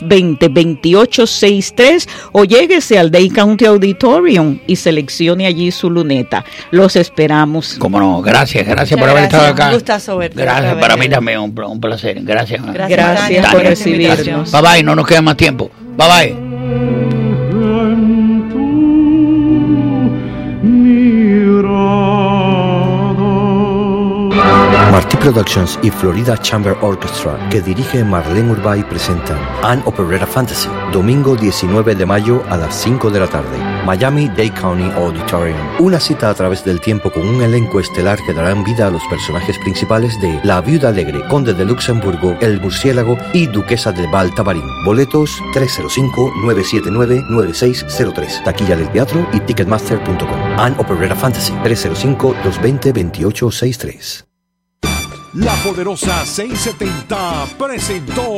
20-2863 o lléguese al Dade County Auditorium y seleccione allí su luneta. Los esperamos. Cómo no, gracias por haber estado acá. Un gustazo verte. Gracias, para mí también un placer. Gracias por recibirnos. Bye bye, no nos queda más tiempo. Bye bye. Martí Productions y Florida Chamber Orchestra, que dirige Marlene Urbay, presentan An Operetta Fantasy, domingo 19 de mayo a las 5 de la tarde, Miami-Dade County Auditorium. Una cita a través del tiempo con un elenco estelar que darán vida a los personajes principales de La Viuda Alegre, Conde de Luxemburgo, El Murciélago y Duquesa de Baltabarín. Boletos 305-979-9603, taquilla del teatro y ticketmaster.com. An Operetta Fantasy, 305-220-2863. La Poderosa 670 presentó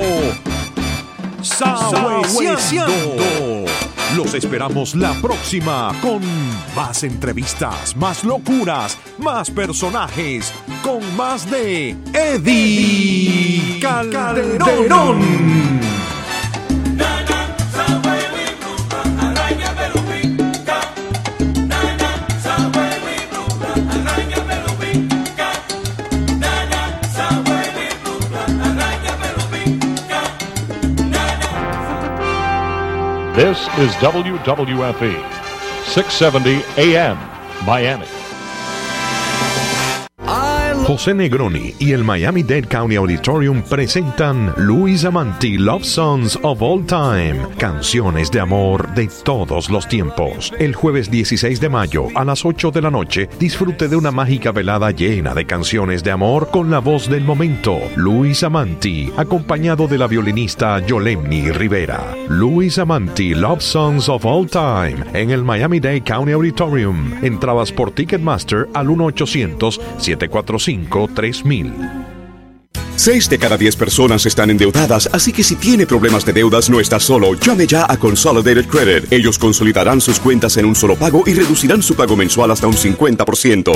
Sahueciando. Los esperamos la próxima con más entrevistas, más locuras, más personajes, con más de Eddie Calderón. This is WWFE, 670 AM, Miami. José Negroni y el Miami-Dade County Auditorium presentan Luis Amanti Love Songs of All Time, canciones de amor de todos los tiempos. El jueves 16 de mayo a las 8 de la noche, disfrute de una mágica velada llena de canciones de amor con la voz del momento, Luis Amanti, acompañado de la violinista Yolemni Rivera. Luis Amanti Love Songs of All Time en el Miami-Dade County Auditorium. Entradas por Ticketmaster al 1-800-745 3000. 6 de cada 10 personas están endeudadas, así que si tiene problemas de deudas no está solo. Llame ya a Consolidated Credit. Ellos consolidarán sus cuentas en un solo pago y reducirán su pago mensual hasta un 50%.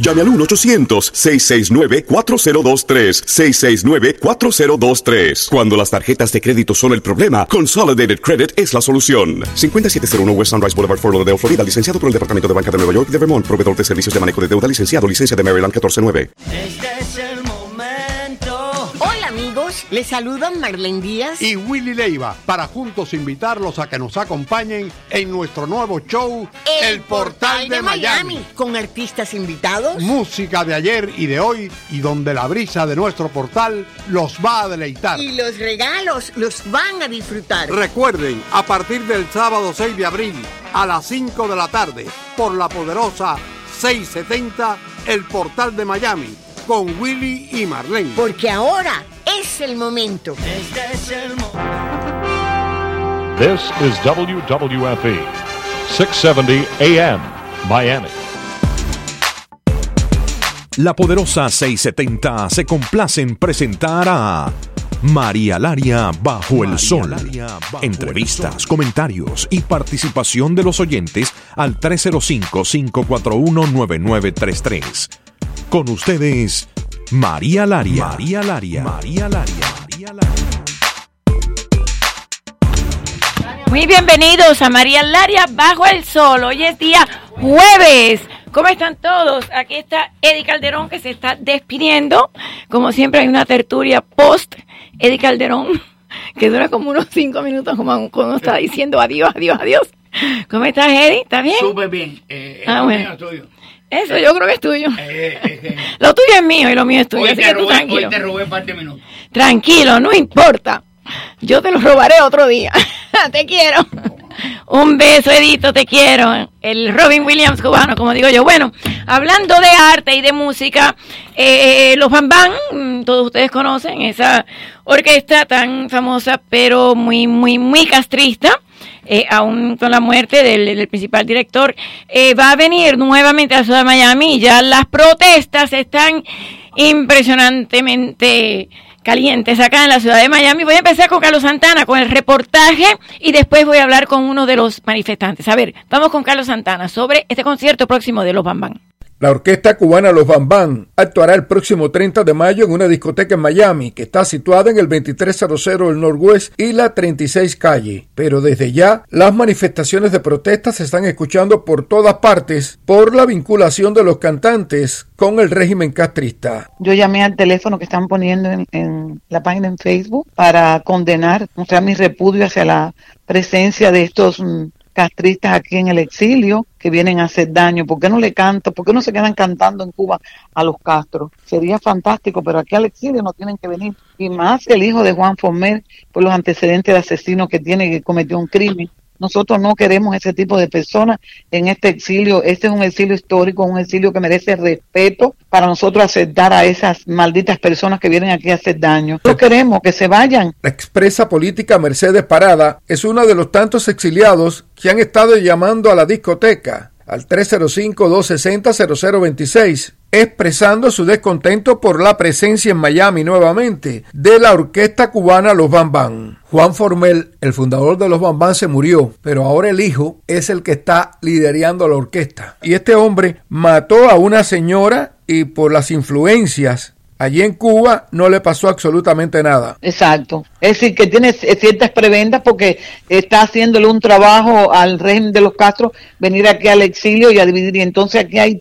Llame al 1-800-669-4023, 669-4023. Cuando las tarjetas de crédito son el problema, Consolidated Credit es la solución. 5701 West Sunrise Boulevard, Fort Lauderdale, Florida, licenciado por el Departamento de Banca de Nueva York y de Vermont, proveedor de servicios de manejo de deuda, licenciado, licencia de Maryland 149. Les saludan Marlene Díaz y Willy Leiva para juntos invitarlos a que nos acompañen en nuestro nuevo show El Portal de Miami, con artistas invitados, música de ayer y de hoy, y donde la brisa de nuestro portal los va a deleitar y los regalos los van a disfrutar. Recuerden, a partir del sábado 6 de abril a las 5 de la tarde por La Poderosa 670 El Portal de Miami con Willy y Marlene, porque ahora es el momento. This is WWFE, 670 AM, Miami. La Poderosa 670 se complace en presentar a María Laria Bajo el Sol. Entrevistas, comentarios y participación de los oyentes al 305-541-9933. Con ustedes, María Laria. Muy bienvenidos a María Laria Bajo el Sol. Hoy es día jueves. ¿Cómo están todos? Aquí está Eddie Calderón, que se está despidiendo. Como siempre hay una tertulia post Eddie Calderón que dura como unos 5 minutos, como cuando está diciendo adiós. ¿Cómo estás, Eddie? ¿Estás bien? Súper bien. Bueno. Eso yo creo que es tuyo. Lo tuyo es mío y lo mío es tuyo. Hoy así que tú tranquilo. Hoy te robé un par de minutos. Tranquilo, no importa. Yo te los robaré otro día. Te quiero. Un beso, Edito, te quiero. El Robin Williams cubano, como digo yo. Bueno, hablando de arte y de música, los Van Van, todos ustedes conocen esa orquesta tan famosa, pero muy, muy, muy castrista. Aún con la muerte del principal director, va a venir nuevamente a la ciudad de Miami y ya las protestas están impresionantemente calientes acá en la ciudad de Miami. Voy a empezar con Carlos Santana, con el reportaje, y después voy a hablar con uno de los manifestantes. A ver, vamos con Carlos Santana sobre este concierto próximo de los Van Van. La orquesta cubana Los Van Van actuará el próximo 30 de mayo en una discoteca en Miami que está situada en el 2300 del Northwest y la 36 calle. Pero desde ya, las manifestaciones de protesta se están escuchando por todas partes por la vinculación de los cantantes con el régimen castrista. Yo llamé al teléfono que están poniendo en la página en Facebook para condenar, mostrar mi repudio hacia la presencia de estos castristas aquí en el exilio que vienen a hacer daño. ¿Por qué no le canto? ¿Por qué no se quedan cantando en Cuba a los Castro? Sería fantástico, pero aquí al exilio no tienen que venir. Y más el hijo de Juan Formell, por los antecedentes de asesino que tiene, que cometió un crimen. Nosotros no queremos ese tipo de personas en este exilio. Este es un exilio histórico, un exilio que merece respeto para nosotros aceptar a esas malditas personas que vienen aquí a hacer daño. No queremos que se vayan. La expresa política Mercedes Parada es una de los tantos exiliados que han estado llamando a la discoteca al 305-260-0026, expresando su descontento por la presencia en Miami nuevamente de la orquesta cubana Los Van Van. Juan Formell, el fundador de Los Van Van, se murió, pero ahora el hijo es el que está liderando la orquesta. Y este hombre mató a una señora y por las influencias allí en Cuba no le pasó absolutamente nada. Exacto. Es decir, que tiene ciertas prebendas porque está haciéndole un trabajo al régimen de los Castro venir aquí al exilio y a dividir. Y entonces aquí hay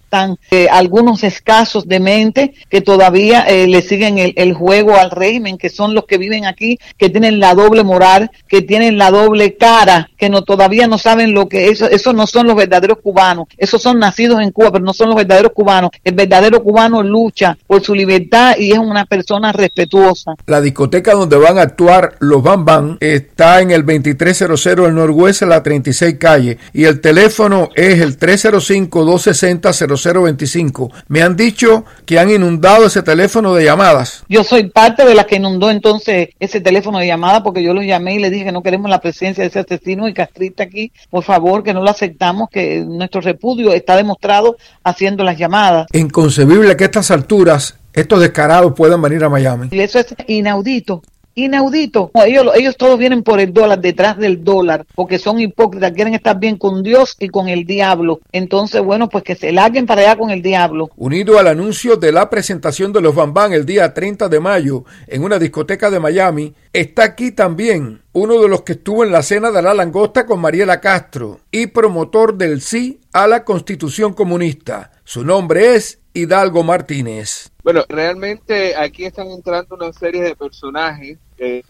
algunos escasos de mente que todavía le siguen el juego al régimen, que son los que viven aquí, que tienen la doble moral, que tienen la doble cara, que no todavía no saben lo que eso. Esos no son los verdaderos cubanos. Esos son nacidos en Cuba, pero no son los verdaderos cubanos. El verdadero cubano lucha por su libertad y es una persona respetuosa. La discoteca donde van a actuar Los Van Van está en el 2300 del Northwest, la 36 calle, y el teléfono es el 305-260-0025. Me han dicho que han inundado ese teléfono de llamadas. Yo soy parte de las que inundó entonces ese teléfono de llamadas, porque yo los llamé y les dije que no queremos la presencia de ese asesino y castrista aquí, por favor, que no lo aceptamos, que nuestro repudio está demostrado haciendo las llamadas. Inconcebible que a estas alturas estos descarados puedan venir a Miami. Y eso es inaudito. Inaudito. Ellos todos vienen por el dólar, detrás del dólar, porque son hipócritas, quieren estar bien con Dios y con el diablo. Entonces, bueno, pues que se larguen para allá con el diablo. Unido al anuncio de la presentación de Los Van Van el día 30 de mayo en una discoteca de Miami, está aquí también uno de los que estuvo en la cena de la langosta con Mariela Castro y promotor del sí a la Constitución Comunista. Su nombre es Hidalgo Martínez. Bueno, realmente aquí están entrando una serie de personajes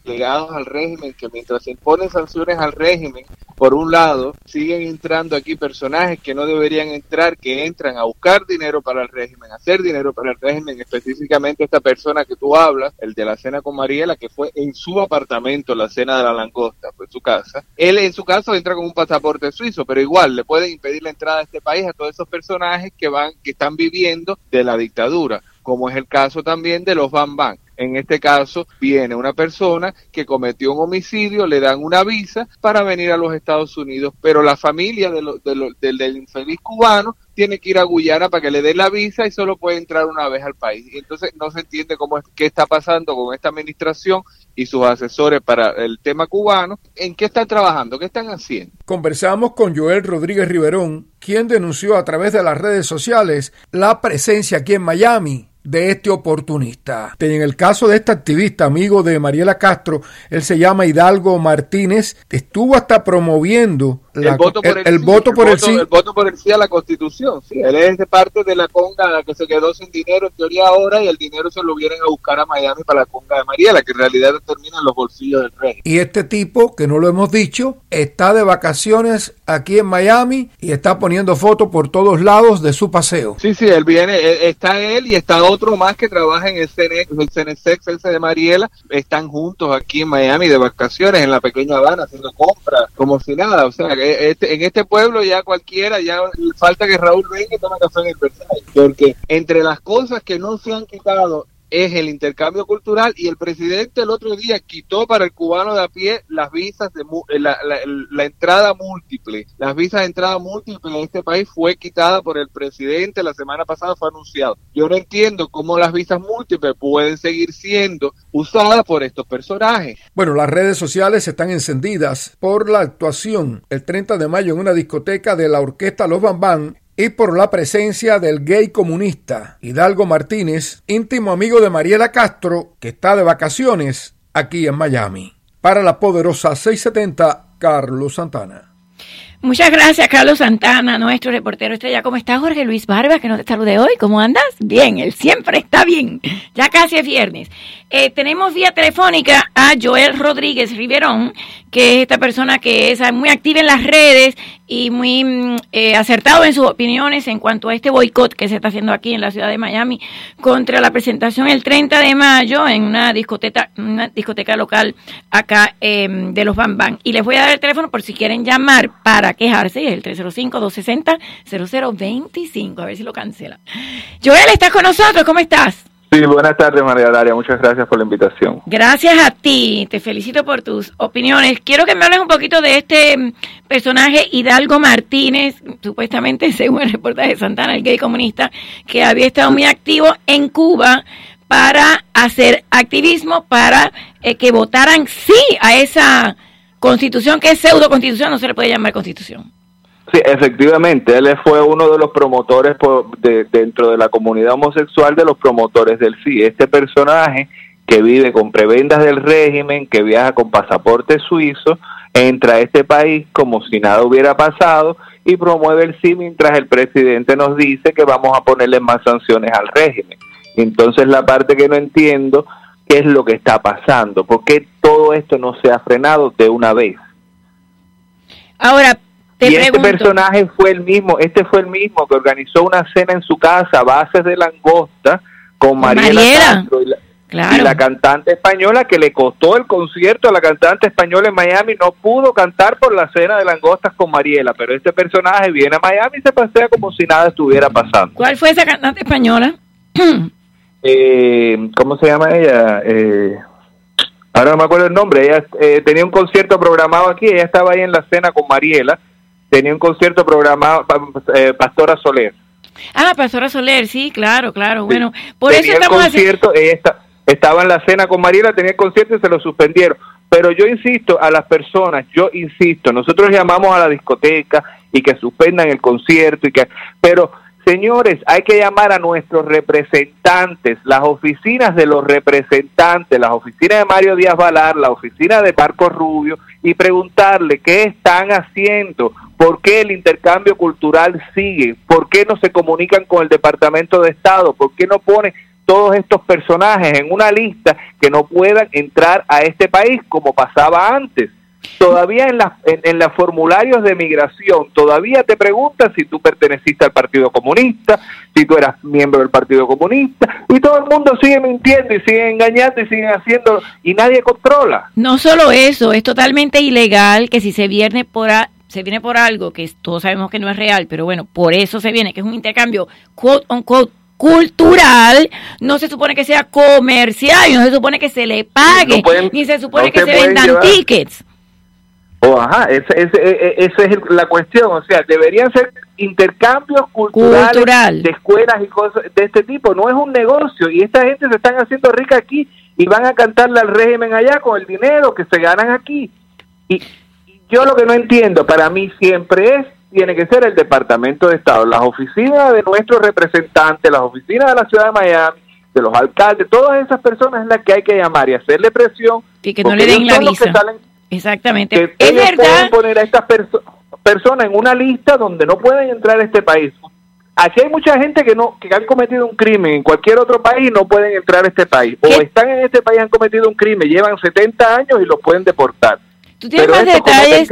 ligados al régimen, que mientras se imponen sanciones al régimen, por un lado, siguen entrando aquí personajes que no deberían entrar, que entran a buscar dinero para el régimen, a hacer dinero para el régimen, específicamente esta persona que tú hablas, el de la cena con Mariela, que fue en su apartamento, la cena de la langosta, fue en su casa. Él en su caso entra con un pasaporte suizo, pero igual le pueden impedir la entrada a este país a todos esos personajes que están viviendo de la dictadura, como es el caso también de Los Van Van. En este caso, viene una persona que cometió un homicidio, le dan una visa para venir a los Estados Unidos, pero la familia del infeliz cubano tiene que ir a Guyana para que le den la visa y solo puede entrar una vez al país. Y entonces no se entiende qué está pasando con esta administración y sus asesores para el tema cubano. ¿En qué están trabajando? ¿Qué están haciendo? Conversamos con Joel Rodríguez Riverón, quien denunció a través de las redes sociales la presencia aquí en Miami de este oportunista. En el caso de este activista, amigo de Mariela Castro, él se llama Hidalgo Martínez, estuvo hasta promoviendo el voto por el sí a la Constitución. Sí, él es de parte de la conga que se quedó sin dinero en teoría ahora, y el dinero se lo vienen a buscar a Miami para la conga de Mariela, que en realidad termina en los bolsillos del rey. Y este tipo, que no lo hemos dicho, está de vacaciones aquí en Miami y está poniendo fotos por todos lados de su paseo. Sí, él viene, está él y está otro más que trabaja en el CNSX, el de Mariela, están juntos aquí en Miami de vacaciones, en la pequeña Habana, haciendo compras, como si nada. O sea, en este pueblo ya cualquiera, ya falta que Raúl venga y tome café en el Versailles, porque entre las cosas que no se han quitado es el intercambio cultural, y el presidente el otro día quitó para el cubano de a pie las visas de la entrada múltiple. Las visas de entrada múltiple en este país fue quitada por el presidente la semana pasada, fue anunciado. Yo no entiendo cómo las visas múltiples pueden seguir siendo usadas por estos personajes. Bueno, las redes sociales están encendidas por la actuación el 30 de mayo en una discoteca de la orquesta Los Van Van y por la presencia del gay comunista Hidalgo Martínez, íntimo amigo de Mariela Castro, que está de vacaciones aquí en Miami. Para La Poderosa 670, Carlos Santana. Muchas gracias, Carlos Santana, nuestro reportero estrella. ¿Cómo está Jorge Luis Barba, que no te salude hoy? ¿Cómo andas? Bien, él siempre está bien. Ya casi es viernes. Tenemos vía telefónica a Joel Rodríguez Riverón, que es esta persona que es muy activa en las redes y muy acertado en sus opiniones en cuanto a este boicot que se está haciendo aquí en la ciudad de Miami contra la presentación el 30 de mayo en una discoteca local acá de Los Van Van. Y les voy a dar el teléfono por si quieren llamar para quejarse, es el 305-260-0025, a ver si lo cancela. Joel, ¿estás con nosotros? ¿Cómo estás? Sí, buenas tardes, María Laria. Muchas gracias por la invitación. Gracias a ti. Te felicito por tus opiniones. Quiero que me hables un poquito de este personaje Hidalgo Martínez, supuestamente, según el reportaje de Santana, el gay comunista, que había estado muy activo en Cuba para hacer activismo, para que votaran sí a esa constitución, que es pseudo-constitución, no se le puede llamar constitución. Sí, efectivamente, él fue uno de los promotores dentro de la comunidad homosexual, de los promotores del sí. Este personaje que vive con prebendas del régimen, que viaja con pasaporte suizo, entra a este país como si nada hubiera pasado y promueve el sí mientras el presidente nos dice que vamos a ponerle más sanciones al régimen. Entonces la parte que no entiendo, ¿qué es lo que está pasando? ¿Por qué todo esto no se ha frenado de una vez? Ahora, y este personaje fue el mismo, que organizó una cena en su casa a bases de langosta con Mariela Castro y la cantante española, que le costó el concierto a la cantante española en Miami. No pudo cantar por la cena de langostas con Mariela, pero este personaje viene a Miami y se pasea como si nada estuviera pasando. ¿Cuál fue esa cantante española? ¿Cómo se llama ella? Ahora no me acuerdo el nombre. Ella tenía un concierto programado aquí, ella estaba ahí en la cena con Mariela. Tenía un concierto programado, Pastora Soler. Ah, Pastora Soler, sí, claro. Sí. Bueno, por tenía eso estamos haciendo. Estaba en la cena con Mariela, tenía el concierto y se lo suspendieron. Pero yo insisto a las personas, nosotros llamamos a la discoteca y que suspendan el concierto. Pero, señores, hay que llamar a nuestros representantes, las oficinas de los representantes, las oficinas de Mario Díaz Balart, la oficina de Marco Rubio, y preguntarle qué están haciendo. ¿Por qué el intercambio cultural sigue? ¿Por qué no se comunican con el Departamento de Estado? ¿Por qué no ponen todos estos personajes en una lista que no puedan entrar a este país como pasaba antes? Todavía en los formularios de migración, todavía te preguntan si tú perteneciste al Partido Comunista, si tú eras miembro del Partido Comunista, y todo el mundo sigue mintiendo y sigue engañando y sigue haciendo, y nadie controla. No solo eso, es totalmente ilegal que si se viene por algo que todos sabemos que no es real, pero bueno, por eso se viene, que es un intercambio quote on quote cultural, no se supone que sea comercial, no se supone que se le pague, ni se supone que se vendan tickets. Esa es la cuestión, o sea, deberían ser intercambios culturales de escuelas y cosas de este tipo, no es un negocio, y esta gente se están haciendo rica aquí y van a cantarle al régimen allá con el dinero que se ganan aquí. Y yo lo que no entiendo, para mí siempre tiene que ser el Departamento de Estado, las oficinas de nuestros representantes, las oficinas de la ciudad de Miami, de los alcaldes, todas esas personas es las que hay que llamar y hacerle presión. Y que no le den la visa. Exactamente. Es verdad. Poner a estas personas en una lista donde no pueden entrar a este país. Aquí hay mucha gente que han cometido un crimen en cualquier otro país y no pueden entrar a este país. ¿Qué? O están en este país, han cometido un crimen, llevan 70 años y los pueden deportar. ¿Tú tienes más detalles?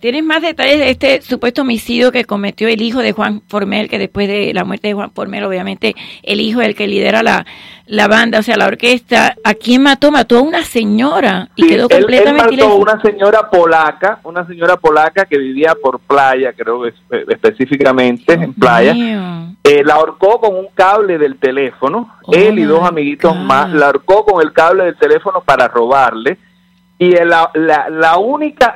¿Tienes más detalles de este supuesto homicidio que cometió el hijo de Juan Formell, que después de la muerte de Juan Formell, obviamente, el hijo es el que lidera la banda, o sea, la orquesta? ¿A quién mató? Mató a una señora y sí, quedó completamente ileso. Mató a una señora polaca que vivía por Playa, creo específicamente en Playa. La ahorcó con un cable del teléfono, él y dos amiguitos más, la ahorcó con el cable del teléfono para robarle. Y la única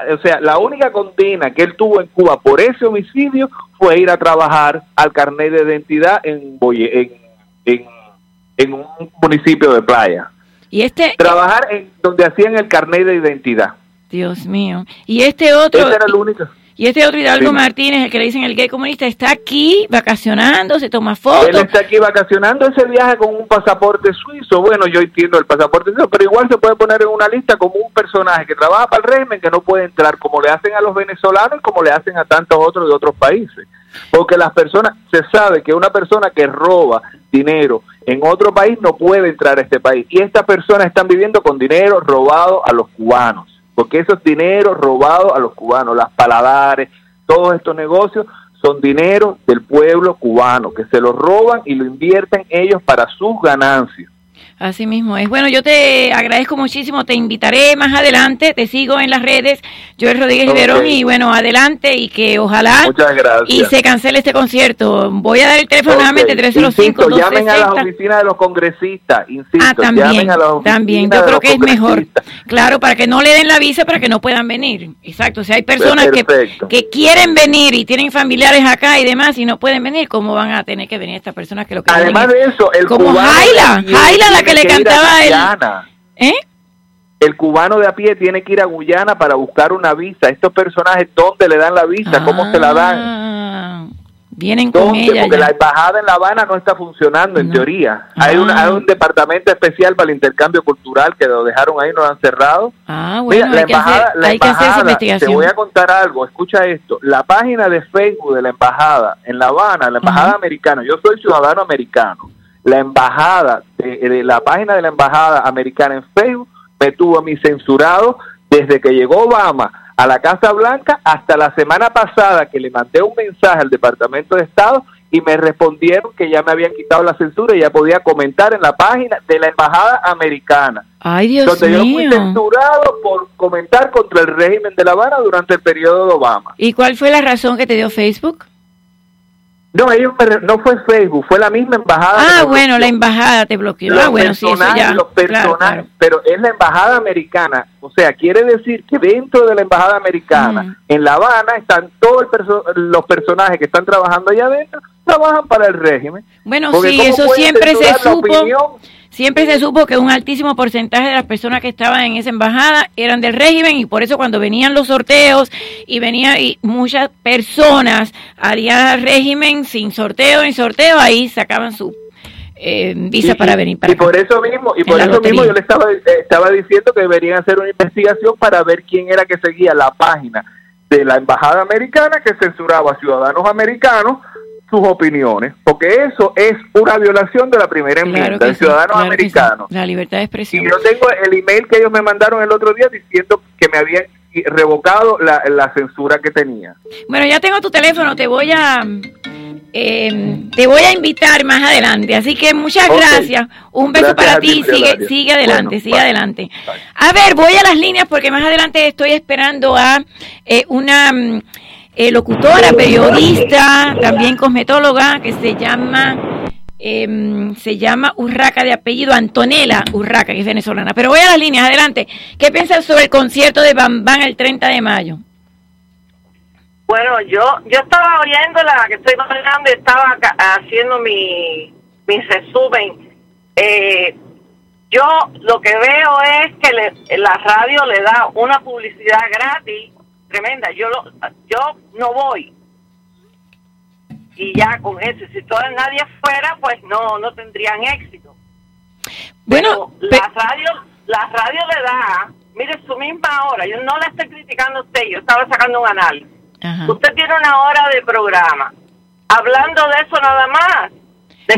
condena que él tuvo en Cuba por ese homicidio fue ir a trabajar al carnet de identidad en un municipio de Playa. Y trabajar en donde hacían el carnet de identidad. Dios mío. Y este otro. Ese era el único. Y este otro Hidalgo Martínez, el que le dicen el gay comunista, está aquí vacacionando, se toma fotos. Él está aquí vacacionando, ese viaje con un pasaporte suizo. Bueno, yo entiendo el pasaporte suizo, pero igual se puede poner en una lista como un personaje que trabaja para el régimen, que no puede entrar, como le hacen a los venezolanos y como le hacen a tantos otros de otros países. Porque las personas, se sabe que una persona que roba dinero en otro país no puede entrar a este país. Y estas personas están viviendo con dinero robado a los cubanos. Porque esos dineros robados a los cubanos, las Paladares, todos estos negocios son dinero del pueblo cubano, que se los roban y lo invierten ellos para sus ganancias. Así mismo es. Bueno, yo te agradezco muchísimo, te invitaré más adelante, te sigo en las redes, Joel Rodríguez Riverón, y bueno, adelante, y que ojalá y se cancele este concierto. Voy a dar el teléfono nuevamente, 305 260. Llamen a las oficinas de los congresistas, insisto, llamen a las oficinas. También, yo creo que es mejor, claro, para que no le den la visa, para que no puedan venir. Exacto, o sea, hay personas que quieren venir y tienen familiares acá y demás y no pueden venir, ¿cómo van a tener que venir estas personas que lo quieren? Además de eso, el cubano... Como Jaila la que le cantaba el cubano de a pie tiene que ir a Guyana para buscar una visa. Estos personajes, ¿dónde le dan la visa? ¿Cómo se la dan? Vienen con ella. Porque ya. La embajada en La Habana no está funcionando, en teoría. Hay un departamento especial para el intercambio cultural que lo dejaron ahí, no lo han cerrado. Bueno, mira, hay que hacer esa investigación. Te voy a contar algo, escucha esto. La página de Facebook de la embajada en La Habana, la embajada americana, yo soy ciudadano americano. La embajada, la página de la embajada americana en Facebook me tuvo a mí censurado desde que llegó Obama a la Casa Blanca hasta la semana pasada, que le mandé un mensaje al Departamento de Estado y me respondieron que ya me habían quitado la censura y ya podía comentar en la página de la embajada americana. Ay, Dios mío. Entonces yo fui censurado por comentar contra el régimen de La Habana durante el periodo de Obama. ¿Y cuál fue la razón que te dio Facebook? No, no fue Facebook, fue la misma embajada. Bueno, la embajada te bloqueó. Sí, eso ya. Los personajes, claro. Pero es la embajada americana. O sea, quiere decir que dentro de la embajada americana, en La Habana, están todos los personajes que están trabajando allá adentro, trabajan para el régimen. Bueno, porque sí, eso siempre se supo. Siempre se supo que un altísimo porcentaje de las personas que estaban en esa embajada eran del régimen, y por eso cuando venían los sorteos y muchas personas aliadas al régimen sin sorteo, ahí sacaban su visa para venir para acá. Por eso mismo yo le estaba diciendo que deberían hacer una investigación para ver quién era que seguía la página de la embajada americana que censuraba a ciudadanos americanos sus opiniones, porque eso es una violación de la primera enmienda de ciudadanos americanos. Sí. La libertad de expresión. Y yo tengo el email que ellos me mandaron el otro día diciendo que me habían revocado la censura que tenía. Bueno, ya tengo tu teléfono, te voy a invitar más adelante, así que muchas gracias. Un beso para ti, sigue adelante, adelante. Bye. A ver, voy a las líneas porque más adelante estoy esperando a una... locutora, periodista, también cosmetóloga, que se llama Urraca, de apellido Antonella Urraca, que es venezolana. Pero voy a las líneas, adelante. ¿Qué piensas sobre el concierto de Van Van el 30 de mayo? Bueno, yo estaba oyéndola, que estoy hablando, y estaba haciendo mi resumen. Yo lo que veo es que la radio le da una publicidad gratis tremenda. Yo no voy, y ya con eso, si todavía nadie fuera, pues no tendrían éxito. Bueno, pero la radio le da, mire, su misma hora. Yo no la estoy criticando a usted, yo estaba sacando un análisis. Ajá. Usted tiene una hora de programa hablando de eso nada más.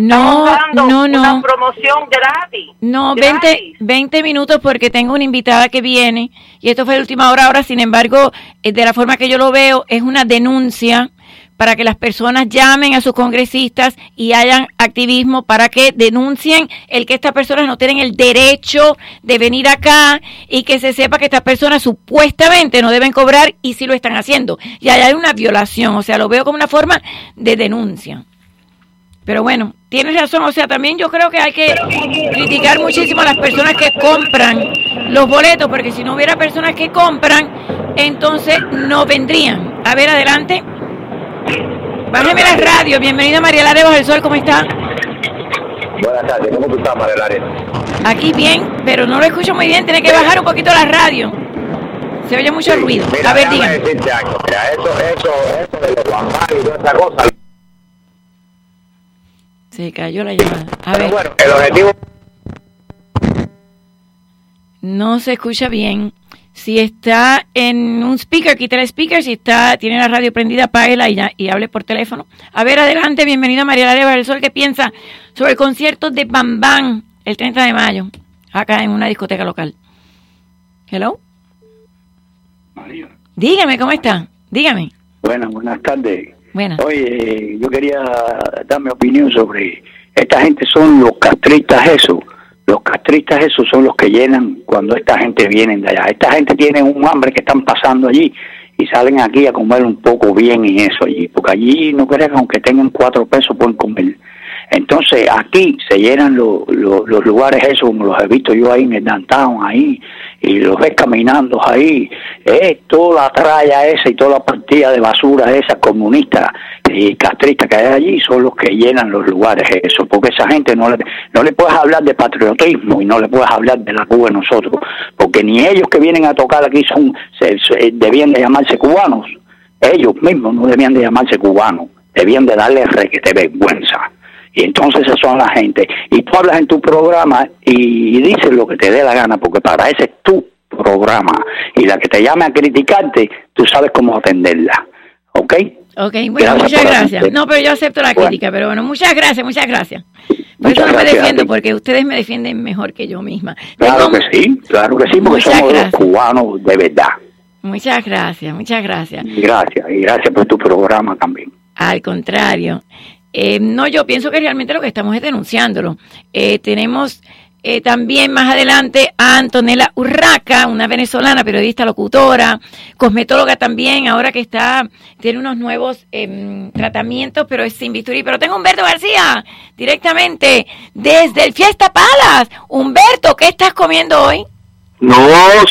No, una promoción gratis. No, 20 minutos, porque tengo una invitada que viene, y esto fue de última hora. Ahora, sin embargo, de la forma que yo lo veo, es una denuncia para que las personas llamen a sus congresistas y hayan activismo para que denuncien el que estas personas no tienen el derecho de venir acá, y que se sepa que estas personas supuestamente no deben cobrar, y sí lo están haciendo. Y ahí hay una violación, o sea, lo veo como una forma de denuncia. Pero bueno, tienes razón, o sea, también yo creo que hay que criticar muchísimo a las personas que compran los boletos, porque si no hubiera personas que compran, entonces no vendrían. A ver, adelante. Bájeme la radio. Bienvenida, María Laria Bajo el Sol, ¿cómo está? Buenas tardes, ¿cómo tú estás, María Laria? Aquí bien, pero no lo escucho muy bien, tiene que bajar un poquito la radio. Se oye mucho ruido. Mira, a ver, dígame. Mira, eso de los Van Van y toda esa cosa. Se cayó la llamada. A ver. Bueno, el objetivo... No se escucha bien. Si está en un speaker, quita el speaker. Si está, tiene la radio prendida, apáguela y hable por teléfono. A ver, adelante, bienvenida María Laria Bajo el Sol. ¿Qué piensa sobre el concierto de Van Van el 30 de mayo, acá en una discoteca local? Hello. María. Dígame, ¿cómo está? Dígame. Buenas tardes. Buenas. Oye, yo quería dar mi opinión sobre... Esta gente son los castristas esos. Los castristas esos son los que llenan cuando esta gente viene de allá. Esta gente tiene un hambre que están pasando allí y salen aquí a comer un poco bien y eso allí. Porque allí no crean que aunque tengan 4 pesos pueden comer. Entonces aquí se llenan los lugares esos, como los he visto yo ahí en el downtown, ahí, y los ves caminando ahí. Toda la tralla esa y toda la partida de basura esa comunista y castrista que hay allí son los que llenan los lugares esos, porque esa gente no le puedes hablar de patriotismo y no le puedes hablar de la Cuba de nosotros, porque ni ellos que vienen a tocar aquí debían de llamarse cubanos. Ellos mismos no debían de llamarse cubanos, debían de darle requete vergüenza. Y entonces esas son la gente. Y tú hablas en tu programa y dices lo que te dé la gana, porque para ese es tu programa. Y la que te llame a criticarte, tú sabes cómo atenderla. ¿Ok? Ok, bueno, muchas gracias. No, pero yo acepto la crítica, pero bueno, muchas gracias. Por eso me defiendo, porque ustedes me defienden mejor que yo misma. Claro que sí, porque somos los cubanos de verdad. Muchas gracias. Gracias por tu programa también. Al contrario. No, yo pienso que realmente lo que estamos es denunciándolo. Tenemos también más adelante a Antonella Urraca, una venezolana, periodista, locutora, cosmetóloga también, ahora que tiene unos nuevos tratamientos, pero es sin bisturí. Pero tengo a Humberto García, directamente desde el Fiesta Palace. Humberto, ¿qué estás comiendo hoy? No,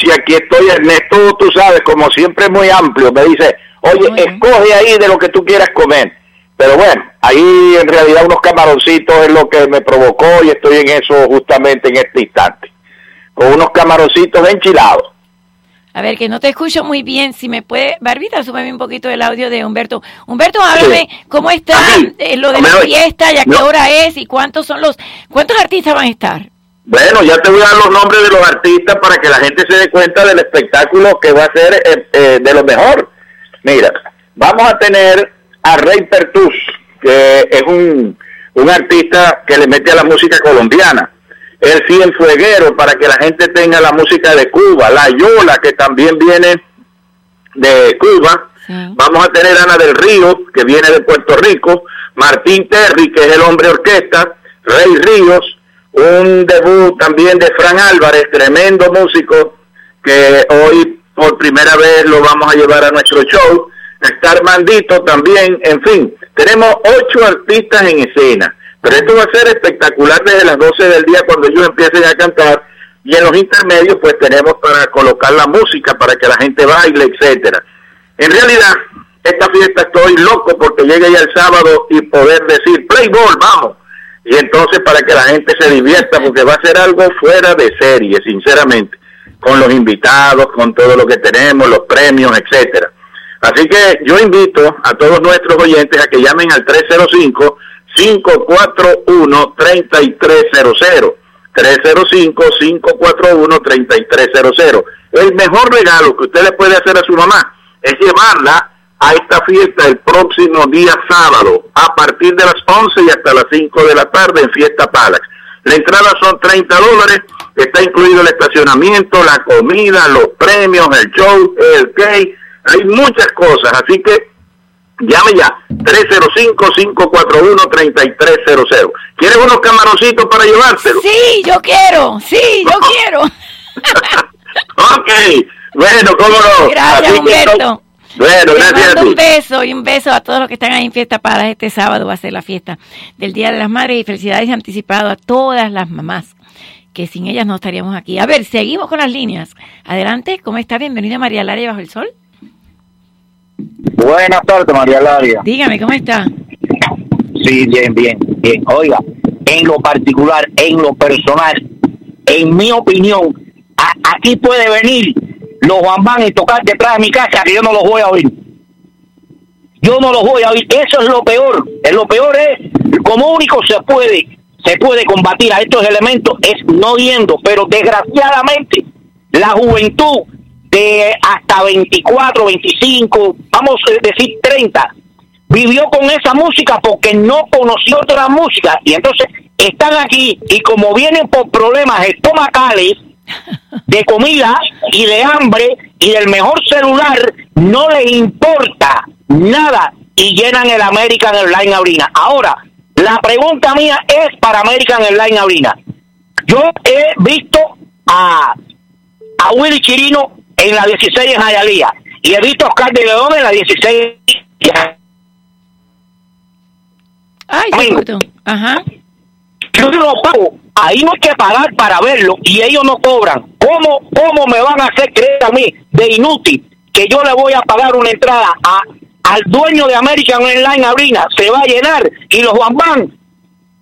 si aquí estoy, Ernesto, tú sabes, como siempre es muy amplio. Me dice, oye, escoge ahí de lo que tú quieras comer. Pero bueno, ahí en realidad unos camaroncitos es lo que me provocó y estoy en eso justamente en este instante. Con unos camaroncitos enchilados. A ver, que no te escucho muy bien. Si me puede, Barbita, súbeme un poquito el audio de Humberto. Humberto, háblame, sí. ¿Cómo está lo de la fiesta y a qué hora es y cuántos artistas van a estar? Bueno, ya te voy a dar los nombres de los artistas para que la gente se dé cuenta del espectáculo que va a ser de lo mejor. Mira, vamos a tener a Ray Pertuz, que es un artista que le mete a la música colombiana. El Cienfueguero, para que la gente tenga la música de Cuba. La Yola, que también viene de Cuba. Sí. Vamos a tener a Ana del Río, que viene de Puerto Rico. Martín Terry, que es el hombre orquesta. Rey Ríos, un debut también de Fran Álvarez, tremendo músico, que hoy por primera vez lo vamos a llevar a nuestro show. Está Armandito también, en fin, tenemos 8 artistas en escena, pero esto va a ser espectacular desde las 12 del día cuando ellos empiecen a cantar, y en los intermedios pues tenemos para colocar la música para que la gente baile, etcétera. En realidad, esta fiesta estoy loco porque llegue ya el sábado y poder decir, play ball, vamos, y entonces para que la gente se divierta, porque va a ser algo fuera de serie, sinceramente, con los invitados, con todo lo que tenemos, los premios, etcétera. Así que yo invito a todos nuestros oyentes a que llamen al 305-541-3300. 305-541-3300. El mejor regalo que usted le puede hacer a su mamá es llevarla a esta fiesta el próximo día sábado, a partir de las 11 y hasta las 5 de la tarde en Fiesta Palace. La entrada son $30, está incluido el estacionamiento, la comida, los premios, el show, el cake. Hay muchas cosas, así que llame ya, 305-541-3300. ¿Quieres unos camaroncitos para llevárselos? Sí, yo quiero. Ok, bueno, cómo no. Gracias, así Humberto. Bueno, gracias a ti. Un beso y un beso a todos los que están ahí en Fiesta Palace. Este sábado va a ser la fiesta del Día de las Madres y felicidades anticipado a todas las mamás, que sin ellas no estaríamos aquí. A ver, seguimos con las líneas. Adelante, ¿cómo está? Bienvenida María Laria Bajo el Sol. Buenas tardes, María Laria. Dígame, ¿cómo está? Sí, bien. Oiga, en lo particular, en lo personal, en mi opinión, aquí puede venir los Van Van y tocar detrás de mi casa, que yo no los voy a oír. Yo no los voy a oír. Eso es lo peor. Lo peor es, como único se puede combatir a estos elementos es no yendo, pero desgraciadamente la juventud de hasta 24, 25, vamos a decir 30, vivió con esa música porque no conoció otra música, y entonces están aquí, y como vienen por problemas estomacales, de comida y de hambre y del mejor celular, no les importa nada y llenan el American Airlines Abrina. Ahora, la pregunta mía es para American Airlines Abrina. Yo he visto a Willy Chirino en la 16 en Hialeah, y he visto a Oscar de León en la 16. Ay, sí, ajá. Yo lo pago, ahí no hay que pagar para verlo, y ellos no cobran. ¿Cómo me van a hacer creer a mí, de inútil, que yo le voy a pagar una entrada al dueño de American Airlines Abrina? Se va a llenar, y los Van Van,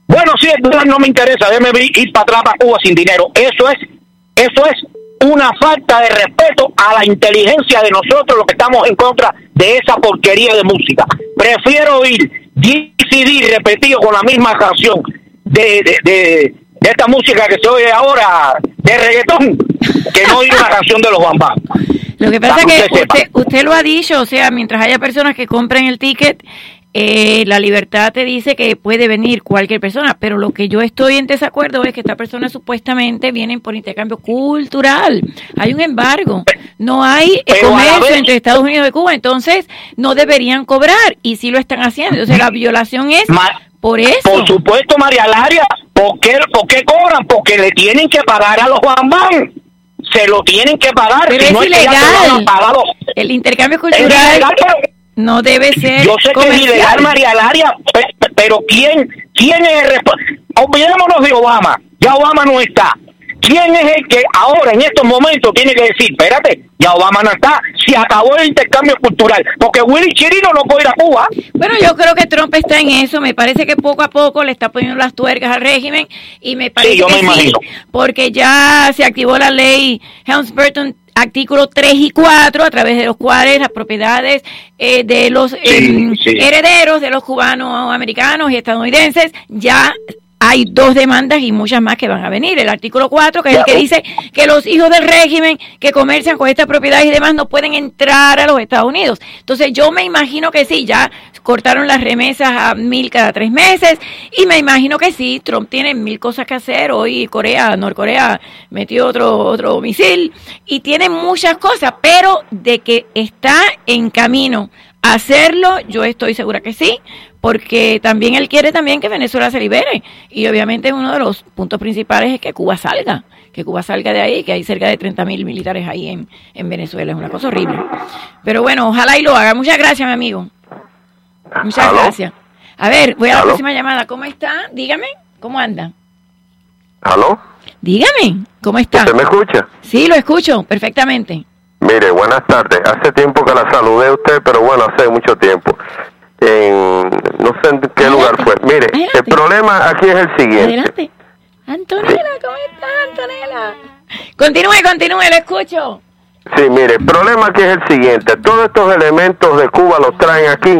bueno, sí, el dólar no me interesa, déjeme ir para atrás para Cuba sin dinero. Eso es una falta de respeto a la inteligencia de nosotros, los que estamos en contra de esa porquería de música. Prefiero ir DCD repetido con la misma canción de esta música que se oye ahora, de reggaetón, que no oigo una canción de los Van Van. Lo que pasa es que usted lo ha dicho, o sea, mientras haya personas que compren el ticket, la libertad te dice que puede venir cualquier persona, pero lo que yo estoy en desacuerdo es que estas personas supuestamente vienen por intercambio cultural. Hay un embargo, no hay comercio entre Estados Unidos y Cuba, entonces no deberían cobrar, y sí lo están haciendo. O sea, la violación es... Por eso. Por supuesto, María Laria. ¿Por qué cobran? Porque le tienen que pagar a los Van Van. Se lo tienen que pagar. Pero si es ilegal. El intercambio cultural ilegal, no debe ser. Yo sé comercial. Que es ilegal, María Laria, pero ¿quién es el responsable? Olvidémonos de Obama. Ya Obama no está. ¿Quién es el que ahora, en estos momentos, tiene que decir, espérate, ya Obama no está, se acabó el intercambio cultural, porque Willy Chirino no puede ir a Cuba? Bueno, yo creo que Trump está en eso, me parece que poco a poco le está poniendo las tuercas al régimen, y me parece sí, yo me imagino. Porque ya se activó la ley Helms-Burton, artículos 3 y 4, a través de los cuales las propiedades de los herederos de los cubanos, americanos y estadounidenses, ya... Hay 2 demandas y muchas más que van a venir. El artículo 4, que es el que dice que los hijos del régimen que comercian con estas propiedades y demás no pueden entrar a los Estados Unidos. Entonces yo me imagino que sí, ya cortaron las remesas a 1,000 cada 3 meses, y me imagino que sí, Trump tiene 1,000 cosas que hacer. Hoy Norcorea metió otro misil y tiene muchas cosas, pero de que está en camino a hacerlo, yo estoy segura que sí. Porque también él quiere también que Venezuela se libere, y obviamente uno de los puntos principales es que Cuba salga de ahí, que hay cerca de 30,000 militares ahí en Venezuela, es una cosa horrible. Pero bueno, ojalá y lo haga. Muchas gracias, mi amigo. Muchas gracias. A ver, voy a la próxima llamada. ¿Cómo está? Dígame, ¿cómo anda? ¿Aló? Dígame, ¿cómo está? ¿Usted me escucha? Sí, lo escucho perfectamente. Mire, buenas tardes. Hace tiempo que la saludé a usted, pero bueno, hace mucho tiempo. No sé en qué lugar fue. Mire, adelante. El problema aquí es el siguiente. Adelante. Antonella, ¿cómo estás, Antonella? Continúe, lo escucho. Sí, mire, el problema aquí es el siguiente. Todos estos elementos de Cuba los traen aquí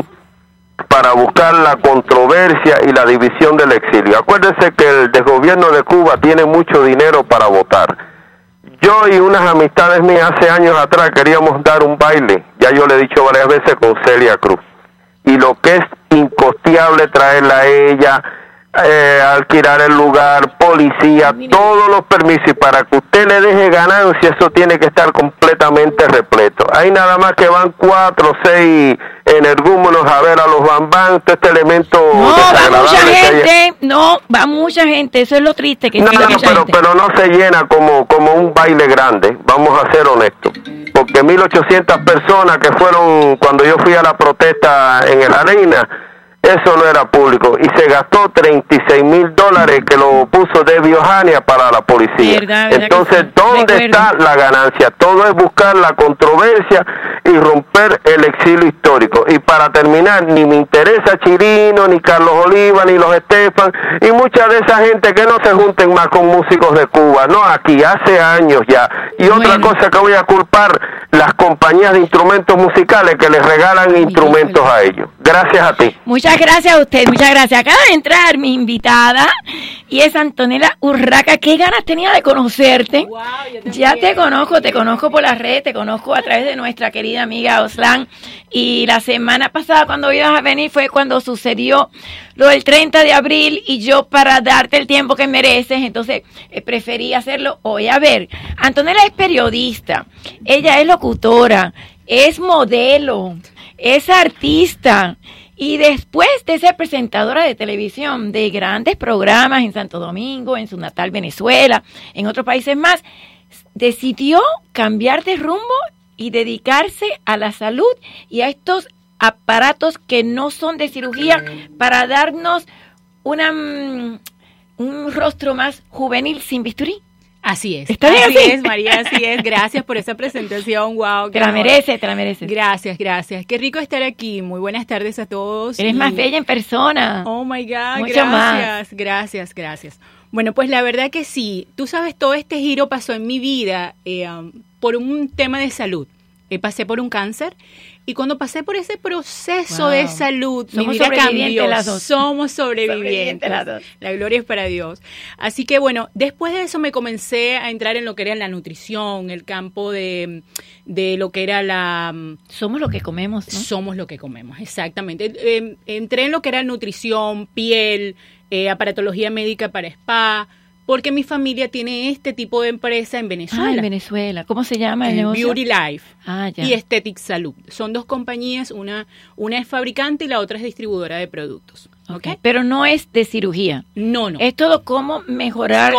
para buscar la controversia y la división del exilio. Acuérdense que el desgobierno de Cuba tiene mucho dinero para votar. Yo y unas amistades mías hace años atrás queríamos dar un baile, ya yo le he dicho varias veces, con Celia Cruz. Y lo que es incosteable traerla a ella, alquilar el lugar, policía, todos los permisos, y para que usted le deje ganancia, eso tiene que estar completamente repleto. Hay nada más que van 4 o 6 energúmenos a ver a los Van Van, todo este elemento desagradable. Va mucha gente, eso es lo triste. Pero no se llena como un baile grande, vamos a ser honestos. Porque 1,800 personas que fueron cuando yo fui a la protesta en el Arena, eso no era público, y se gastó $36,000 que lo puso de Biohania para la policía. ¿Verdad? Entonces, ¿dónde está la ganancia? Todo es buscar la controversia y romper el exilio histórico. Y para terminar, ni me interesa Chirino, ni Carlos Oliva, ni los Estefan, y mucha de esa gente que no se junten más con músicos de Cuba, no aquí, hace años ya. Y otra cosa que voy a culpar, las compañías de instrumentos musicales que les regalan instrumentos a ellos. Gracias a ti. Muchas gracias a usted, muchas gracias. Acaba de entrar mi invitada y es Antonella Urraca. Qué ganas tenía de conocerte. Wow, ya te conozco por las redes, te conozco a través de nuestra querida amiga Oslan. Y la semana pasada cuando ibas a venir fue cuando sucedió lo del 30 de abril y yo, para darte el tiempo que mereces, entonces preferí hacerlo hoy. A ver, Antonella es periodista, ella es locutora, es modelo, es artista. Y después de ser presentadora de televisión de grandes programas en Santo Domingo, en su natal Venezuela, en otros países más, decidió cambiar de rumbo y dedicarse a la salud y a estos aparatos que no son de cirugía para darnos un rostro más juvenil sin bisturí. Así es. ¿Está bien así? Así es, María, así es. Gracias por esa presentación, wow. Te la mereces. Gracias. Qué rico estar aquí. Muy buenas tardes a todos. Eres más bella en persona. Oh, my God. Mucho gracias. Bueno, pues la verdad que sí. Tú sabes, todo este giro pasó en mi vida por un tema de salud. Pasé por un cáncer. Y cuando pasé por ese proceso de salud, mi vida cambió. Somos sobrevivientes las dos. La gloria es para Dios. Así que bueno, después de eso me comencé a entrar en lo que era la nutrición, el campo de lo que era la... Somos lo que comemos, ¿no? Somos lo que comemos, exactamente. Entré en lo que era nutrición, piel, aparatología médica para spa... Porque mi familia tiene este tipo de empresa en Venezuela. Ah, en Venezuela. ¿Cómo se llama el negocio? Beauty Life y Aesthetic Salud. Son dos compañías, una es fabricante y la otra es distribuidora de productos. Okay. Pero no es de cirugía. No. Es todo cómo mejorar.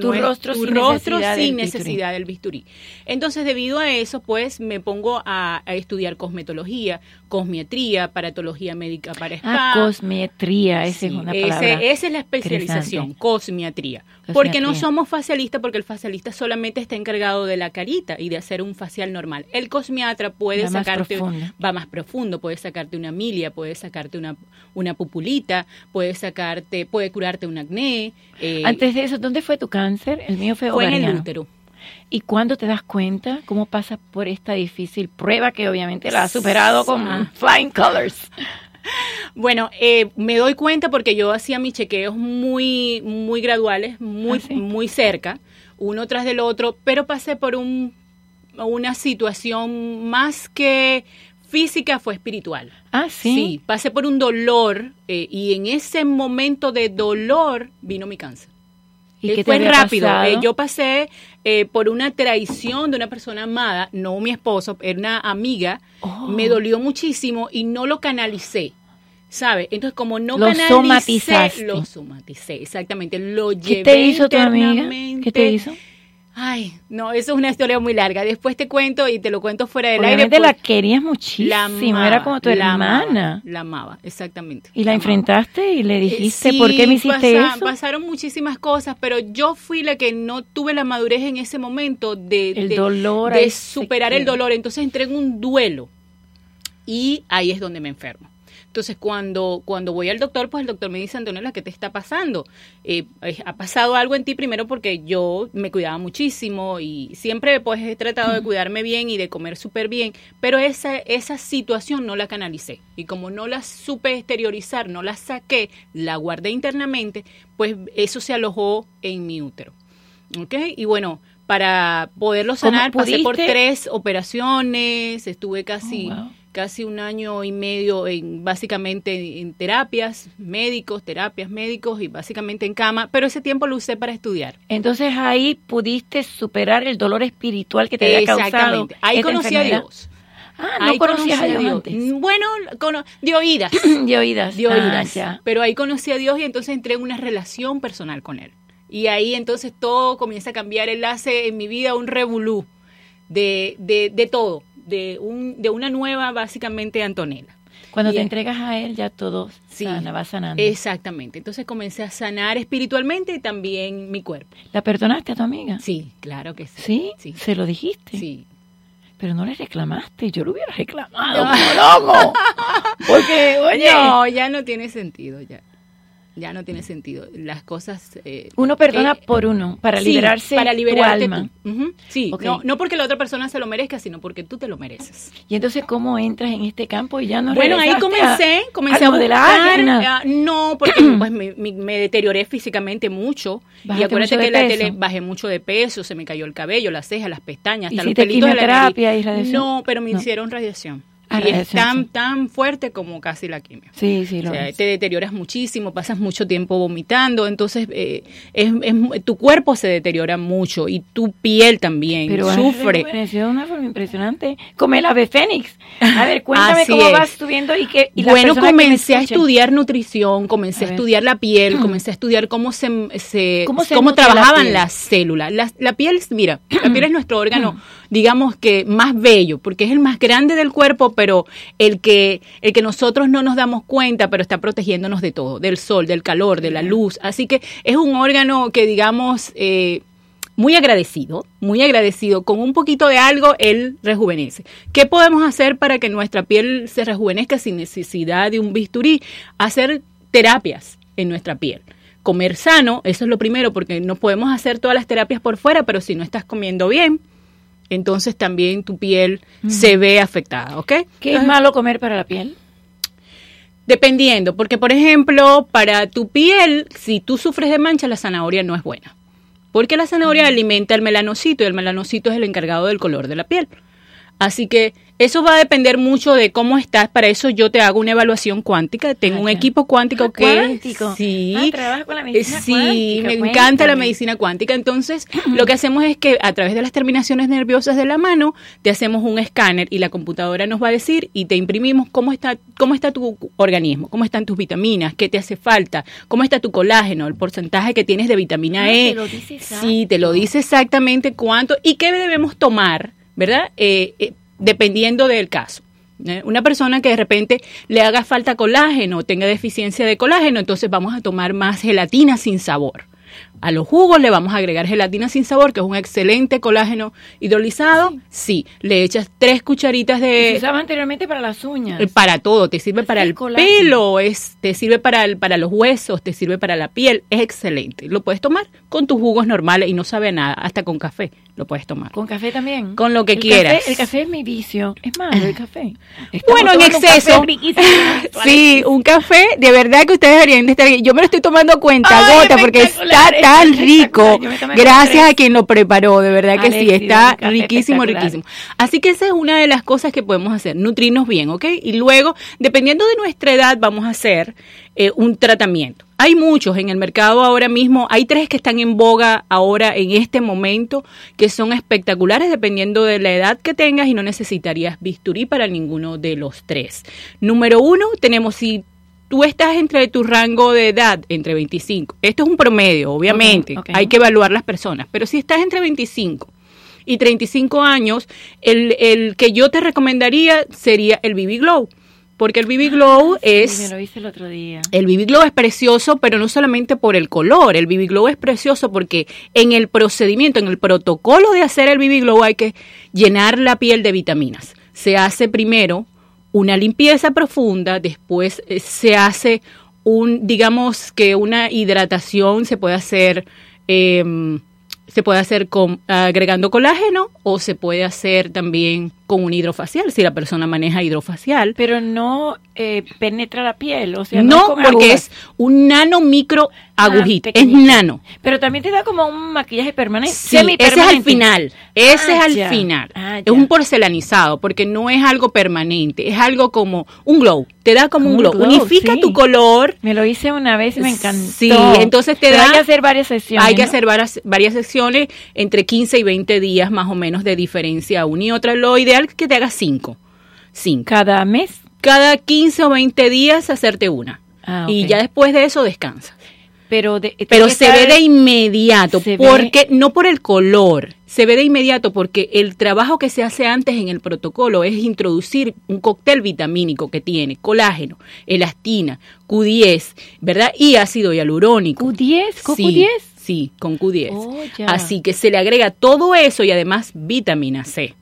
Tu rostro sin necesidad del bisturí. Entonces, debido a eso, pues, me pongo a estudiar cosmetología, cosmiatría, aparatología médica para spa. Cosmiatría, esa es una palabra. Esa es la especialización, cosmiatría. Porque no somos facialistas, porque el facialista solamente está encargado de la carita y de hacer un facial normal. El cosmiatra va más profundo, puede sacarte una milia, puede sacarte una pupulita, puede curarte un acné. Antes de eso, ¿dónde fue tu cáncer? El mío fue ovariano. Fue en el útero. ¿Y cuándo te das cuenta? ¿Cómo pasas por esta difícil prueba que obviamente la has superado con flying colors? Bueno, me doy cuenta porque yo hacía mis chequeos muy, muy graduales, muy cerca, uno tras del otro, pero pasé por una situación más que física, fue espiritual. Ah, sí. Sí, pasé por un dolor y en ese momento de dolor vino mi cáncer. ¿Y qué fue rápido? Yo pasé por una traición de una persona amada, no mi esposo, era una amiga. Me dolió muchísimo y no lo canalicé, ¿sabes? Entonces, como no canalicé, lo somaticé, exactamente. Lo llevé. ¿Qué te hizo tu amiga? ¿Qué te hizo? Ay, no, eso es una historia muy larga. Después te cuento y te lo cuento fuera del aire. Porque la querías muchísimo, la amaba, era como tu hermana. La amaba, exactamente. ¿Y la enfrentaste y le dijiste sí, por qué me hiciste eso? Pasaron muchísimas cosas, pero yo fui la que no tuve la madurez en ese momento de superar el dolor. Entonces entré en un duelo y ahí es donde me enfermo. Entonces, cuando voy al doctor, pues el doctor me dice, Antonella, ¿qué te está pasando? Ha pasado algo en ti, primero porque yo me cuidaba muchísimo y siempre pues he tratado de cuidarme bien y de comer súper bien, pero esa situación no la canalicé. Y como no la supe exteriorizar, no la saqué, la guardé internamente, pues eso se alojó en mi útero. ¿Ok? Y bueno, para poderlo sanar, pasé por 3 operaciones, estuve casi un año y medio básicamente en terapias médicos y básicamente en cama, pero ese tiempo lo usé para estudiar. Entonces ahí pudiste superar el dolor espiritual que te había causado. Exactamente, ahí conocí a Dios. Ah, ¿no conocías a Dios antes? Bueno, de oídas. Ah, pero ahí conocí a Dios y entonces entré en una relación personal con Él. Y ahí entonces todo comienza a cambiar, Él hace en mi vida un revolú de todo. De una nueva, básicamente, Antonella. Cuando te entregas a Él, ya todo sana, va sanando. Exactamente. Entonces comencé a sanar espiritualmente y también mi cuerpo. ¿La perdonaste a tu amiga? Sí, claro que sí. ¿Sí? Sí. ¿Se lo dijiste? Sí. Pero no le reclamaste, yo lo hubiera reclamado, como loco. Porque, oye. No, ya no tiene sentido, ya no tiene sentido. Las cosas... uno perdona por uno, para liberarse para tu alma. Uh-huh. Sí, okay. No porque la otra persona se lo merezca, sino porque tú te lo mereces. Y entonces, ¿cómo entras en este campo? Y ya no ahí comencé a buscar. No, porque pues, me deterioré físicamente mucho. Bajaste y acuérdate mucho bajé mucho de peso, se me cayó el cabello, las cejas, las pestañas, hasta los pelitos de la nariz. No, pero me hicieron radiación. Y es tan fuerte como casi la quimio. Sí, sí, o sea, te deterioras muchísimo, pasas mucho tiempo vomitando, entonces tu cuerpo se deteriora mucho y tu piel también sufre. Me pareció una forma impresionante, como el ave fénix. A ver, cuéntame cómo vas subiendo y bueno, comencé a estudiar nutrición, comencé a estudiar la piel, comencé a estudiar cómo trabajaban las células. La piel, mira, la piel es nuestro órgano, digamos que más bello, porque es el más grande del cuerpo, pero el que nosotros no nos damos cuenta, pero está protegiéndonos de todo, del sol, del calor, de la luz. Así que es un órgano que, digamos, muy agradecido, con un poquito de algo, él rejuvenece. ¿Qué podemos hacer para que nuestra piel se rejuvenezca sin necesidad de un bisturí? Hacer terapias en nuestra piel. Comer sano, eso es lo primero, porque no podemos hacer todas las terapias por fuera, pero si no estás comiendo bien, entonces también tu piel se ve afectada, ¿ok? ¿Qué es malo comer para la piel? Dependiendo, porque por ejemplo, para tu piel, si tú sufres de manchas, la zanahoria no es buena. Porque la zanahoria alimenta el melanocito, y el melanocito es el encargado del color de la piel. Así que eso va a depender mucho de cómo estás. Para eso yo te hago una evaluación cuántica. Tengo un equipo cuántico ¿Cuántico? Sí. ¿Trabajas con la medicina cuántica? Sí, me encanta la medicina cuántica. Entonces, lo que hacemos es que a través de las terminaciones nerviosas de la mano, te hacemos un escáner y la computadora nos va a decir y te imprimimos cómo está tu organismo, cómo están tus vitaminas, qué te hace falta, cómo está tu colágeno, el porcentaje que tienes de vitamina E. Te lo dice exacto. Sí, te lo dice exactamente cuánto y qué debemos tomar, ¿verdad? Dependiendo del caso. Una persona que de repente le haga falta colágeno, tenga deficiencia de colágeno, entonces vamos a tomar más gelatina sin sabor. A los jugos le vamos a agregar gelatina sin sabor, que es un excelente colágeno hidrolizado. Sí, le echas 3 cucharitas de... Se usaba anteriormente para las uñas. Para todo, te sirve para el pelo, te sirve para los huesos, te sirve para la piel, es excelente. Lo puedes tomar con tus jugos normales y no sabe a nada, hasta con café lo puedes tomar. ¿Con café también? Con lo que quieras. El café es mi vicio, es malo el café. Bueno, en exceso. Sí, un café, de verdad que ustedes deberían de estar... Yo me lo estoy tomando cuenta, gota, porque está... tan rico, gracias a quien lo preparó, de verdad que sí, está riquísimo, riquísimo. Así que esa es una de las cosas que podemos hacer, nutrirnos bien, ¿ok? Y luego, dependiendo de nuestra edad, vamos a hacer un tratamiento. Hay muchos en el mercado ahora mismo, hay 3 que están en boga ahora en este momento, que son espectaculares dependiendo de la edad que tengas y no necesitarías bisturí para ninguno de los 3. Número 1, tenemos... Tú estás entre tu rango de edad, entre 25. Esto es un promedio, obviamente. Okay. Hay que evaluar las personas. Pero si estás entre 25 y 35 años, el que yo te recomendaría sería el BB Glow. Porque el BB Glow me lo hice el otro día. El BB Glow es precioso, pero no solamente por el color. El BB Glow es precioso porque en el procedimiento, en el protocolo de hacer el BB Glow, hay que llenar la piel de vitaminas. Se hace primero una limpieza profunda, después se hace una hidratación se puede hacer con agregando colágeno o se puede hacer también con un hidrofacial, si la persona maneja hidrofacial. Pero no penetra la piel, o sea, no porque agujas. Es un nano micro agujita, es nano. Pero también te da como un maquillaje permanente. Sí, ese es al final, es un porcelanizado, porque no es algo permanente, es algo como un glow, te da como un glow. Unifica tu color. Me lo hice una vez y me encantó. Sí, entonces te da... Hay que hacer varias sesiones. Hay que hacer varias sesiones entre 15 y 20 días más o menos de diferencia una y otra. Lo ideal es que te hagas 5. ¿Cada mes? Cada 15 o 20 días hacerte una. Ah, okay. Y ya después de eso descansa. Pero se ve de inmediato, porque no por el color, se ve de inmediato porque el trabajo que se hace antes en el protocolo es introducir un cóctel vitamínico que tiene colágeno, elastina, Q10, ¿verdad? Y ácido hialurónico. ¿Q10? ¿Con Q10? Sí, con Q10. Así que se le agrega todo eso y además vitamina C.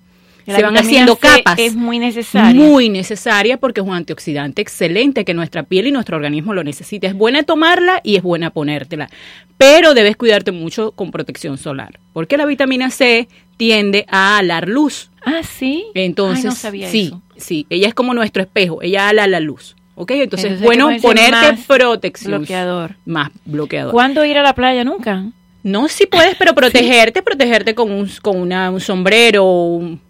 Se van haciendo capas. Es muy necesaria. Muy necesaria porque es un antioxidante excelente que nuestra piel y nuestro organismo lo necesita. Es buena tomarla y es buena ponértela. Pero debes cuidarte mucho con protección solar, porque la vitamina C tiende a alar luz. Ah, sí. Entonces, ay, no sabía eso. Sí, ella es como nuestro espejo, ella ala la luz. Okay, entonces bueno, ponerte más protección. Bloqueador. Más bloqueador. ¿Cuándo ir a la playa? Nunca. No, sí puedes, pero protegerte, sí. Protegerte con un sombrero, un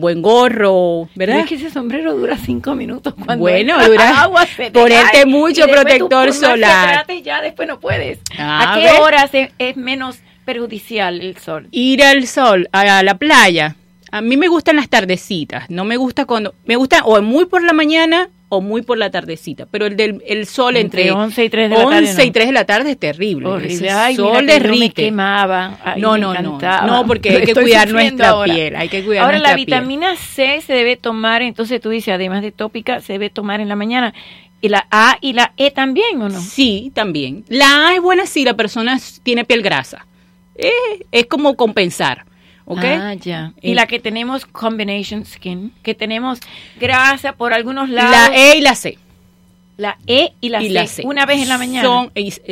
buen gorro, ¿verdad? Es que ese sombrero dura 5 minutos cuando dura agua, ponerte mucho protector solar. Ya después no puedes. ¿A qué horas es menos perjudicial el sol? Ir al sol, a la playa. A mí me gustan las tardecitas, no me gusta cuando me gusta o muy por la mañana o muy por la tardecita, pero el sol entre 11 y 3 de la tarde, 11 y 3 de la tarde es terrible. Horrible. Ay, sol derrite. Yo me quemaba. Ay, no, porque hay que cuidar nuestra piel, hay que cuidar nuestra piel. Ahora la vitamina C se debe tomar, entonces tú dices, además de tópica, se debe tomar en la mañana. ¿Y la A y la E también o no? Sí, también. La A es buena si la persona tiene piel grasa. Es como compensar. Okay. Ah, ya. Y la que tenemos combination skin, que tenemos grasa por algunos lados. La E y la C. La E y la C. Una vez en la mañana.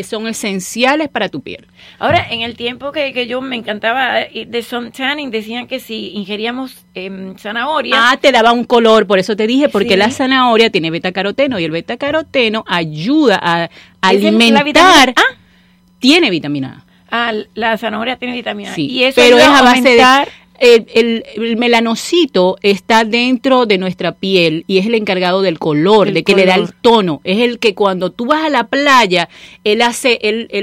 Son esenciales para tu piel. Ahora, en el tiempo que yo me encantaba de sun tanning, decían que si ingeríamos zanahoria. Ah, te daba un color, por eso te dije, porque la zanahoria tiene betacaroteno y el betacaroteno ayuda a alimentar. Tiene vitamina A. Ah, la zanahoria tiene vitamina A. Sí, y eso pero es a base el melanocito está dentro de nuestra piel y es el encargado del color, le da el tono. Es el que cuando tú vas a la playa, él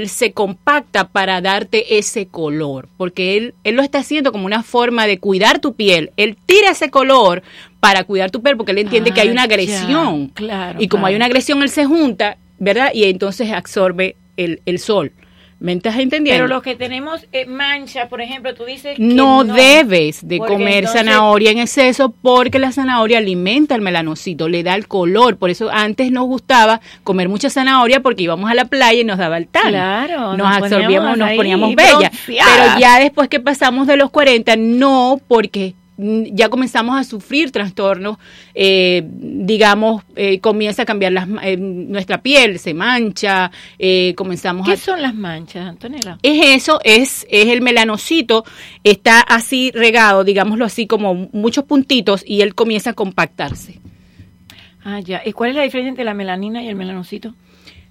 se compacta para darte ese color. Porque él lo está haciendo como una forma de cuidar tu piel. Él tira ese color para cuidar tu piel porque él entiende que hay una agresión. Ya, claro, y como hay una agresión, él se junta, ¿verdad? Y entonces absorbe el sol. ¿Me estás entendiendo? Pero los que tenemos mancha, por ejemplo, tú dices que no debes de comer zanahoria en exceso porque la zanahoria alimenta el melanocito, le da el color. Por eso antes nos gustaba comer mucha zanahoria porque íbamos a la playa y nos daba el tan. Claro. Nos absorbíamos, nos poníamos bellas. Pero ya después que pasamos de los 40, no, porque ya comenzamos a sufrir trastornos, comienza a cambiar nuestra piel, se mancha, comenzamos ¿Qué son las manchas, Antonella? Es el melanocito, está así regado, digámoslo así, como muchos puntitos y él comienza a compactarse. Ah, ya. ¿Y cuál es la diferencia entre la melanina y el melanocito?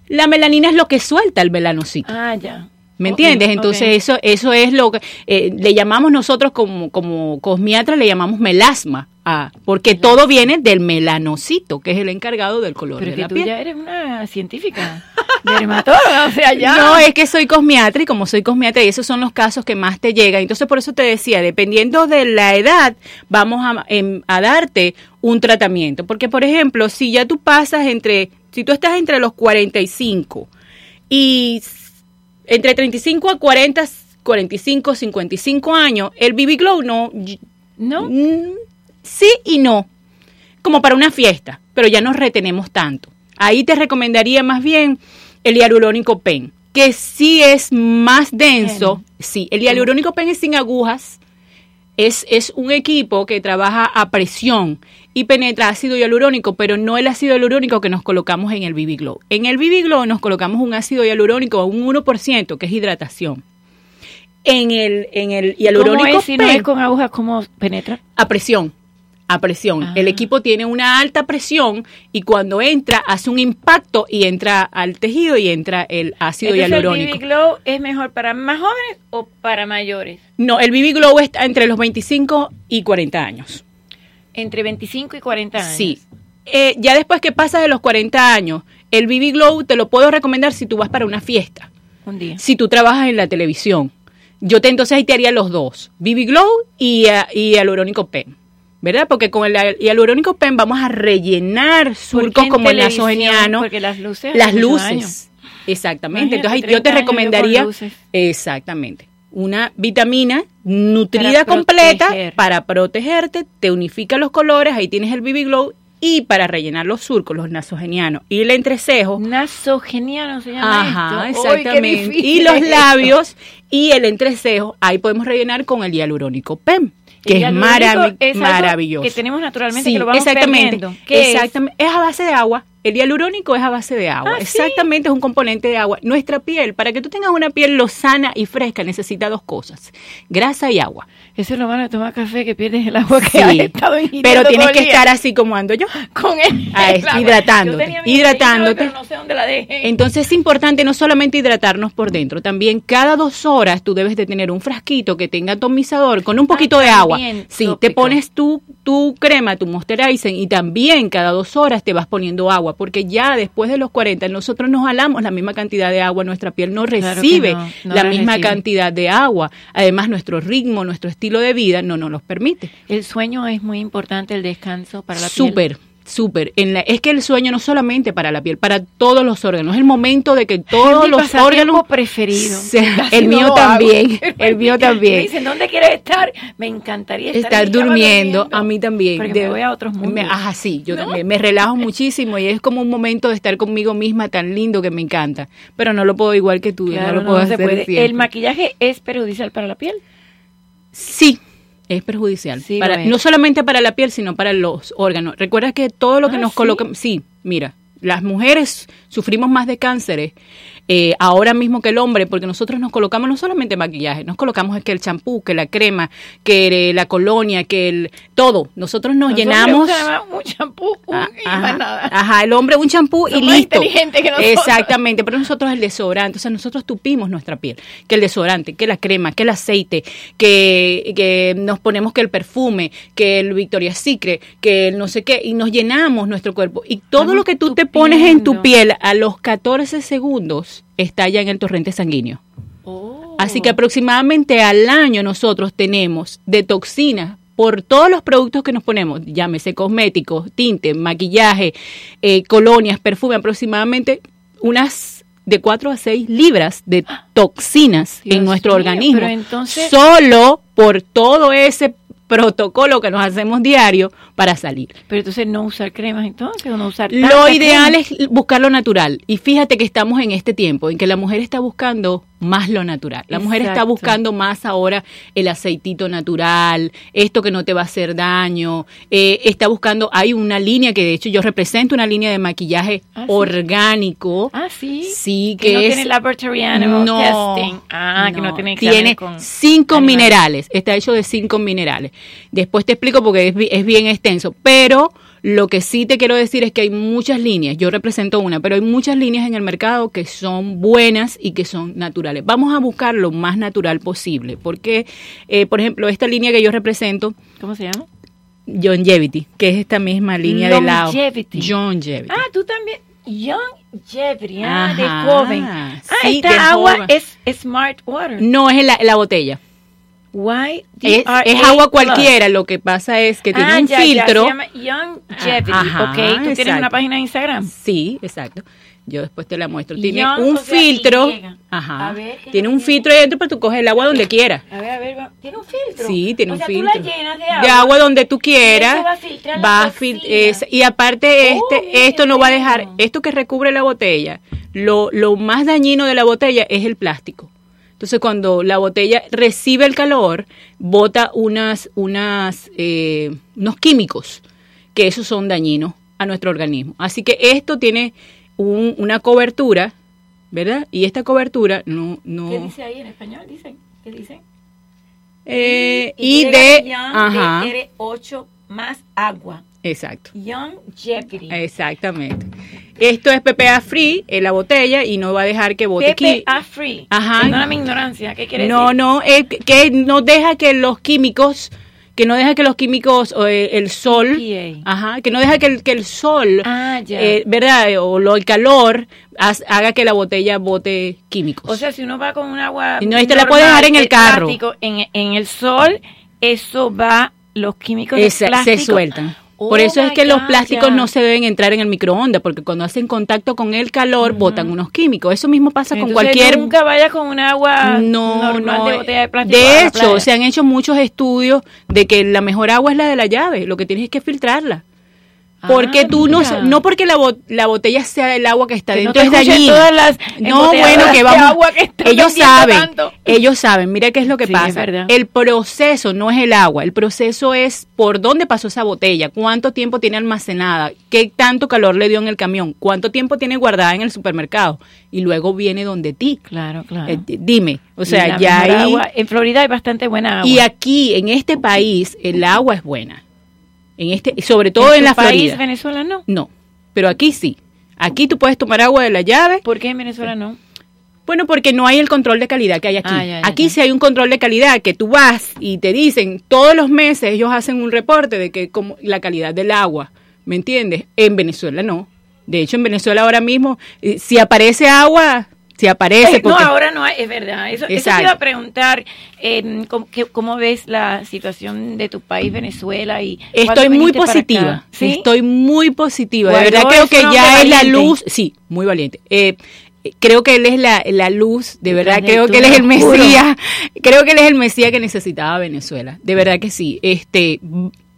La melanina es lo que suelta el melanocito. Ah, ya. ¿Me entiendes? Entonces eso es lo que le llamamos nosotros como cosmiatras, le llamamos melasma, porque todo viene del melanocito, que es el encargado del color de la piel. Pero tú ya eres una científica, dermatóloga, o sea, ya. No, es que soy cosmiatra y como soy cosmiatra, y esos son los casos que más te llegan. Entonces por eso te decía, dependiendo de la edad, vamos a darte un tratamiento. Porque, por ejemplo, si tú estás entre los 45 y... Entre 35 a 40, 45, 55 años, el BB Glow ¿No? Sí y no. Como para una fiesta, pero ya no retenemos tanto. Ahí te recomendaría más bien el hialurónico pen, que sí es más denso. Bien. Sí, el hialurónico pen es sin agujas. Es un equipo que trabaja a presión y penetra ácido hialurónico, pero no el ácido hialurónico que nos colocamos en el BB Glow. En el BB Glow nos colocamos un ácido hialurónico a un 1%, que es hidratación. En el hialurónico ¿Cómo es? Si no es con agujas, ¿cómo penetra? A presión. Ah. El equipo tiene una alta presión y cuando entra hace un impacto y entra al tejido y entra el ácido hialurónico. ¿El BB Glow es mejor para más jóvenes o para mayores? No, el BB Glow está entre los 25 y 40 años. Entre 25 y 40 años. Sí. Ya después que pasas de los 40 años, el BB Glow te lo puedo recomendar si tú vas para una fiesta. Un día. Si tú trabajas en la televisión. Entonces ahí te haría los dos. BB Glow y hialurónico pen. ¿Verdad? Porque con el hialurónico pen vamos a rellenar surcos como el nasogeniano. Porque las luces. Exactamente. Imagínate, entonces yo te recomendaría exactamente una vitamina nutrida completa para protegerte, te unifica los colores, ahí tienes el BB Glow. Y para rellenar los surcos, los nasogenianos y el entrecejo. Nasogenianos se llama esto. Ajá, exactamente. Y los labios y el entrecejo, ahí podemos rellenar con el hialurónico PEM, que es maravilloso. Que tenemos naturalmente, sí, que lo vamos perdiendo. Exactamente. Es a base de agua. El hialurónico es a base de agua. Ah, exactamente, ¿sí? Es un componente de agua. Nuestra piel, para que tú tengas una piel lozana y fresca, necesita dos cosas: grasa y agua. Eso es lo malo de tomar café, que pierdes el agua que has estado ingiriendo. Pero tienes que estar así como ando yo. Con él. Hidratándote. Pero no sé dónde la dejé. Entonces es importante no solamente hidratarnos por dentro, también cada 2 horas tú debes de tener un frasquito que tenga atomizador con un poquito de agua. Sí, tópico. Te pones tu crema, tu moisturizer, y también cada 2 horas te vas poniendo agua, porque ya después de los 40 nosotros nos jalamos la misma cantidad de agua, nuestra piel no recibe la misma cantidad de agua. Además, nuestro ritmo, nuestro estilo de vida no los permite. El sueño es muy importante, el descanso para la piel. Súper. Es que el sueño no solamente para la piel, para todos los órganos. Es el momento de que todos los órganos... preferido. El mío también. Me dicen, ¿dónde quieres estar? Me encantaría estar durmiendo. A mí también. Porque me voy a otros mundos. Yo también. Me relajo muchísimo y es como un momento de estar conmigo misma tan lindo que me encanta. Pero no lo puedo igual que tú. Claro, no lo puedo hacer. ¿El maquillaje es perjudicial para la piel? Sí. Es perjudicial, sí, no solamente para la piel, sino para los órganos. Recuerda que todo lo que nos colocan... Sí, mira, las mujeres sufrimos más de cánceres ahora mismo que el hombre, porque nosotros nos colocamos no solamente maquillaje, nos colocamos que el champú, que la crema, que la colonia, que el... Todo. Nosotros llenamos... un champú y más nada. Ajá, el hombre un champú y listo. Inteligente que nosotros. Exactamente, pero nosotros el desodorante, o sea, nosotros tupimos nuestra piel, que el desodorante, que la crema, que el aceite, que nos ponemos que el perfume, que el Victoria's Secret, que el no sé qué, y nos llenamos nuestro cuerpo. Y todo lo que tú te pones en tu piel a los 14 segundos está ya en el torrente sanguíneo. Así que aproximadamente al año nosotros tenemos de toxinas por todos los productos que nos ponemos, llámese cosméticos, tinte, maquillaje, colonias, perfume, aproximadamente unas de 4 a 6 libras de toxinas en nuestro organismo. Pero entonces... Solo por todo ese protocolo que nos hacemos diario para salir. Pero entonces no usar cremas entonces, o no usar tantas cremas. Lo ideal es buscar lo natural. Y fíjate que estamos en este tiempo en que la mujer está buscando más lo natural. La mujer está buscando más ahora el aceitito natural, esto que no te va a hacer daño. Está buscando, hay una línea que de hecho yo represento, una línea de maquillaje orgánico. Ah, sí. Sí, que no es, tiene laboratory animal testing. Ah, no, que no tiene examen. Tiene con 5 animales. Minerales. Está hecho de 5 minerales. Después te explico porque es bien extenso, pero lo que sí te quiero decir es que hay muchas líneas, yo represento una, pero hay muchas líneas en el mercado que son buenas y que son naturales. Vamos a buscar lo más natural posible, porque, por ejemplo, esta línea que yo represento... ¿Cómo se llama? Longevity, que es esta misma línea de lado. Longevity. Ah, tú también... Longevity, de joven. Sí, esta agua joven. Es Smart Water. No, es la botella. Es agua cualquiera, lo que pasa es que tiene un filtro. Se llama Longevity, ¿ok? ¿Tú tienes una página de Instagram? Sí, exacto. Yo después te la muestro. Tiene un filtro. Ajá. Tiene un filtro dentro, pero tú coges el agua donde quieras. A ver. ¿Tiene un filtro? Sí, tiene un filtro. O sea, tú la llenas de agua. De agua donde tú quieras. Eso va a filtrar la botella. Y aparte, esto no va a dejar... Esto que recubre la botella, lo más dañino de la botella es el plástico. Entonces, cuando la botella recibe el calor, bota unos químicos, que esos son dañinos a nuestro organismo. Así que esto tiene una cobertura, ¿verdad? Y esta cobertura no... ¿Qué dice ahí en español? ¿Qué dicen? De R8 más agua. Exacto. Longevity. Exactamente. Esto es PPA free en la botella y no va a dejar que bote aquí. PPA free. Ajá. Perdona mi ignorancia, ¿qué quiere decir? No, es que no deja que los químicos, o el sol, que no deja que el sol, ¿verdad? O el calor haga que la botella bote químicos. O sea, si uno va con un agua no, normal, la puede dejar en el carro. Plástico, en el sol, eso va, los químicos del plástico se sueltan. Por eso es que los plásticos no se deben entrar en el microondas, porque cuando hacen contacto con el calor, botan unos químicos. Eso mismo pasa con cualquier... Nunca vayas con un agua normal de botella de plástico. De hecho, se han hecho muchos estudios de que la mejor agua es la de la llave. Lo que tienes es que filtrarla. Porque tú no porque la botella sea el agua que está que dentro, no es dañina. Todas las no, bueno, que vamos. Que ellos saben, tanto. Ellos saben. Mira qué es lo que pasa. El proceso no es el agua. El proceso es por dónde pasó esa botella, cuánto tiempo tiene almacenada, qué tanto calor le dio en el camión, cuánto tiempo tiene guardada en el supermercado y luego viene donde ti. Claro. Dime. O sea, ya hay agua. En Florida hay bastante buena agua. Y aquí en este país el agua es buena. Sobre todo en la Florida. ¿En tu país, Venezuela, no? No, pero aquí sí. Aquí tú puedes tomar agua de la llave. ¿Por qué en Venezuela no? Bueno, porque no hay el control de calidad que hay aquí. Aquí sí hay un control de calidad que tú vas y te dicen, todos los meses ellos hacen un reporte de que como la calidad del agua, ¿me entiendes? En Venezuela no. De hecho, en Venezuela ahora mismo, si aparece agua... Porque... No, ahora no hay, es verdad. Eso te iba a preguntar, ¿cómo ves la situación de tu país, Venezuela? Y estoy muy positiva, ¿sí? Estoy muy positiva. Bueno, de verdad creo que ya valiente. Es la luz, sí, muy valiente. Creo que él es la luz, de verdad, creo que él es el Mesías, creo que él es el Mesías que necesitaba Venezuela, de verdad que sí.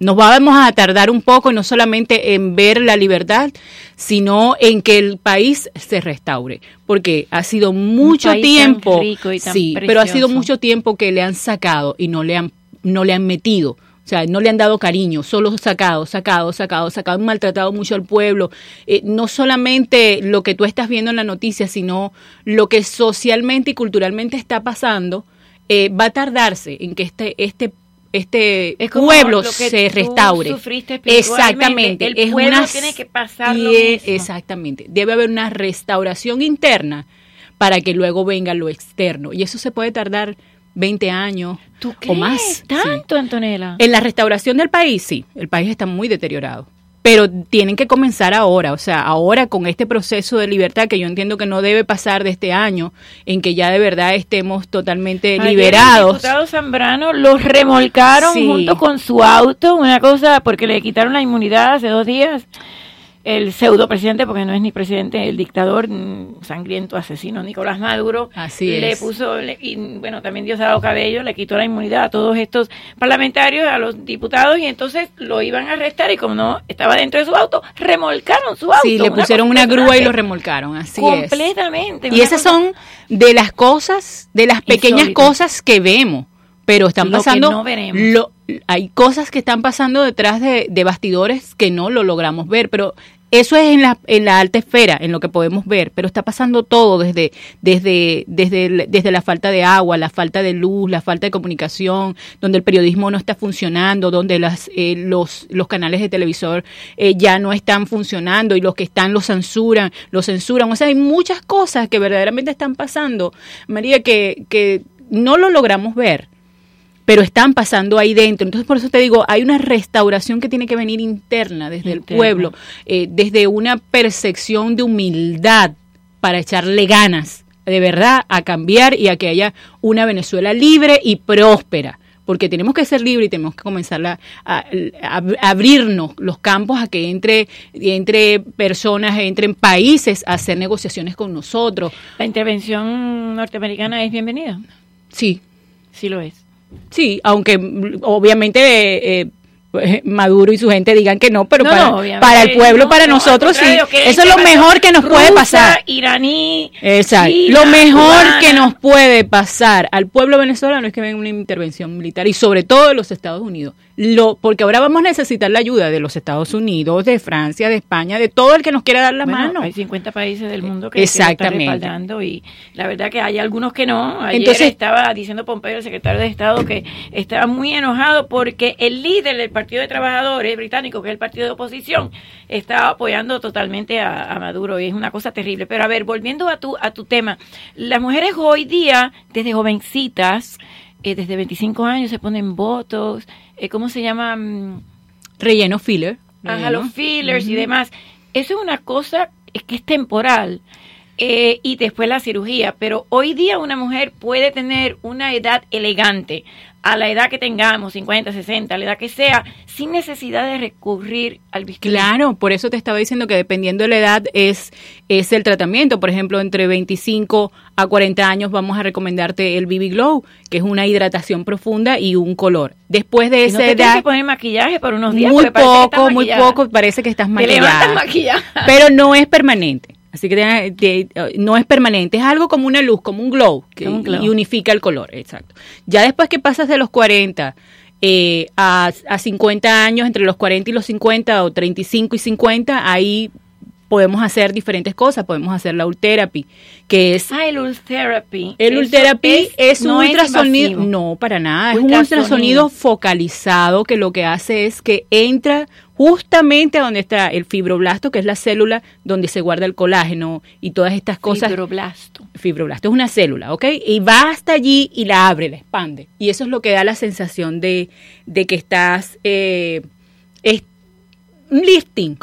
Nos vamos a tardar un poco, no solamente en ver la libertad, sino en que el país se restaure, porque ha sido mucho tiempo, tan rico y tan precioso. Pero ha sido mucho tiempo que le han sacado y no le han metido, o sea, no le han dado cariño, solo sacado, han maltratado mucho al pueblo, no solamente lo que tú estás viendo en la noticia, sino lo que socialmente y culturalmente está pasando, va a tardarse en que este pueblo se restaure. Exactamente. El pueblo tiene que pasar lo mismo. Exactamente. Debe haber una restauración interna para que luego venga lo externo. Y eso se puede tardar 20 años o más. ¿Tanto, sí. Antonella? En la restauración del país, sí. El país está muy deteriorado. Pero tienen que comenzar ahora, o sea, ahora con este proceso de libertad que yo entiendo que no debe pasar de este año, en que ya de verdad estemos totalmente liberados. El diputado Zambrano los remolcaron junto con su auto, una cosa, porque le quitaron la inmunidad hace 2 días, el pseudo presidente, porque no es ni presidente, el dictador sangriento asesino Nicolás Maduro. Así es. Y bueno, también Diosdado Cabello le quitó la inmunidad a todos estos parlamentarios, a los diputados, y entonces lo iban a arrestar, y como no estaba dentro de su auto, remolcaron su auto. Sí, le pusieron una grúa y lo remolcaron, así es. Completamente. Y esas son de las cosas, de las pequeñas cosas que vemos, pero están pasando... Lo que no veremos. Hay cosas que están pasando detrás de bastidores que no lo logramos ver, pero eso es en la alta esfera, en lo que podemos ver, pero está pasando todo desde la falta de agua, la falta de luz, la falta de comunicación, donde el periodismo no está funcionando, donde los canales de televisor ya no están funcionando y los que están los censuran. O sea, hay muchas cosas que verdaderamente están pasando, María, que no lo logramos ver, pero están pasando ahí dentro. Entonces, por eso te digo, hay una restauración que tiene que venir interna, desde el pueblo, desde una percepción de humildad para echarle ganas, de verdad, a cambiar y a que haya una Venezuela libre y próspera. Porque tenemos que ser libres y tenemos que comenzar a abrirnos los campos a que entre personas, entren países a hacer negociaciones con nosotros. ¿La intervención norteamericana es bienvenida? Sí. Sí lo es. Sí, aunque obviamente Maduro y su gente digan que no, pero para el pueblo, para nosotros sí. Eso es lo mejor que nos puede pasar. Iraní. Exacto. Lo mejor que nos puede pasar al pueblo venezolano es que venga una intervención militar, y sobre todo de los Estados Unidos. Porque ahora vamos a necesitar la ayuda de los Estados Unidos, de Francia, de España, de todo el que nos quiera dar la mano. Hay 50 países del mundo que están respaldando, y la verdad que hay algunos que no. Ayer estaba diciendo Pompeo, el secretario de Estado, que estaba muy enojado porque el líder del Partido de Trabajadores británico, que es el partido de oposición, está apoyando totalmente a Maduro, y es una cosa terrible. Pero a ver, volviendo a tu tema, las mujeres hoy día, desde jovencitas, desde 25 años se ponen botox, ¿cómo se llama? Relleno filler. Ajá, los fillers y demás. Eso es una cosa que es temporal. y después la cirugía. Pero hoy día una mujer puede tener una edad elegante, a la edad que tengamos, 50, 60, a la edad que sea, sin necesidad de recurrir al bisturí. Claro, por eso te estaba diciendo que dependiendo de la edad es el tratamiento. Por ejemplo, entre 25 a 40 años vamos a recomendarte el BB Glow, que es una hidratación profunda y un color. Después de esa edad... No te tienes que poner maquillaje por unos días. Muy poco, parece que estás maquillada. Te levantas maquillada. Pero no es permanente. Así que no es permanente, es algo como una luz, como un glow, y unifica el color, exacto. Ya después que pasas de los 40 a 50 años, entre los 40 y los 50 o 35 y 50, ahí podemos hacer diferentes cosas. Podemos hacer la Ultherapy, que es... Ah, el Ultherapy. El Ultherapy es un ultrasonido... No, para nada. Es un ultrasonido focalizado que lo que hace es que entra justamente a donde está el fibroblasto, que es la célula donde se guarda el colágeno y todas estas cosas. Fibroblasto. Fibroblasto es una célula, ¿ok? Y va hasta allí y la abre, la expande. Y eso es lo que da la sensación de que estás... un lifting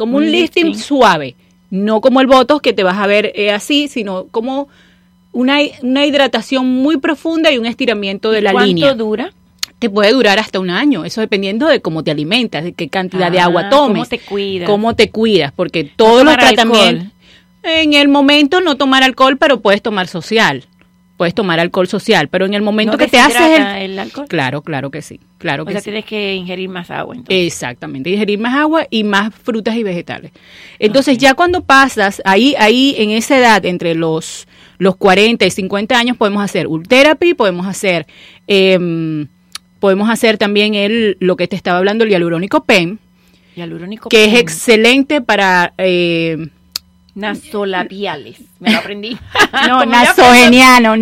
suave. No como el Botox, que te vas a ver así, sino como una hidratación muy profunda y un estiramiento de la línea. ¿Cuánto dura? Te puede durar hasta un año, eso dependiendo de cómo te alimentas, de qué cantidad de agua tomes. Cómo te cuidas, porque todos los tratamientos... En el momento no tomar alcohol, pero puedes tomar social. Puedes tomar alcohol social, pero en el momento que te haces el alcohol. Claro que sí. Claro que sí. O sea, tienes que ingerir más agua, entonces. Exactamente, ingerir más agua y más frutas y vegetales. Entonces, ya cuando pasas ahí en esa edad entre los 40 y 50 años podemos hacer Ultherapy, podemos hacer también lo que te estaba hablando, el hialurónico pen. Hialurónico pen. Es excelente para nasolabiales, me lo aprendí. No, nasogeniano.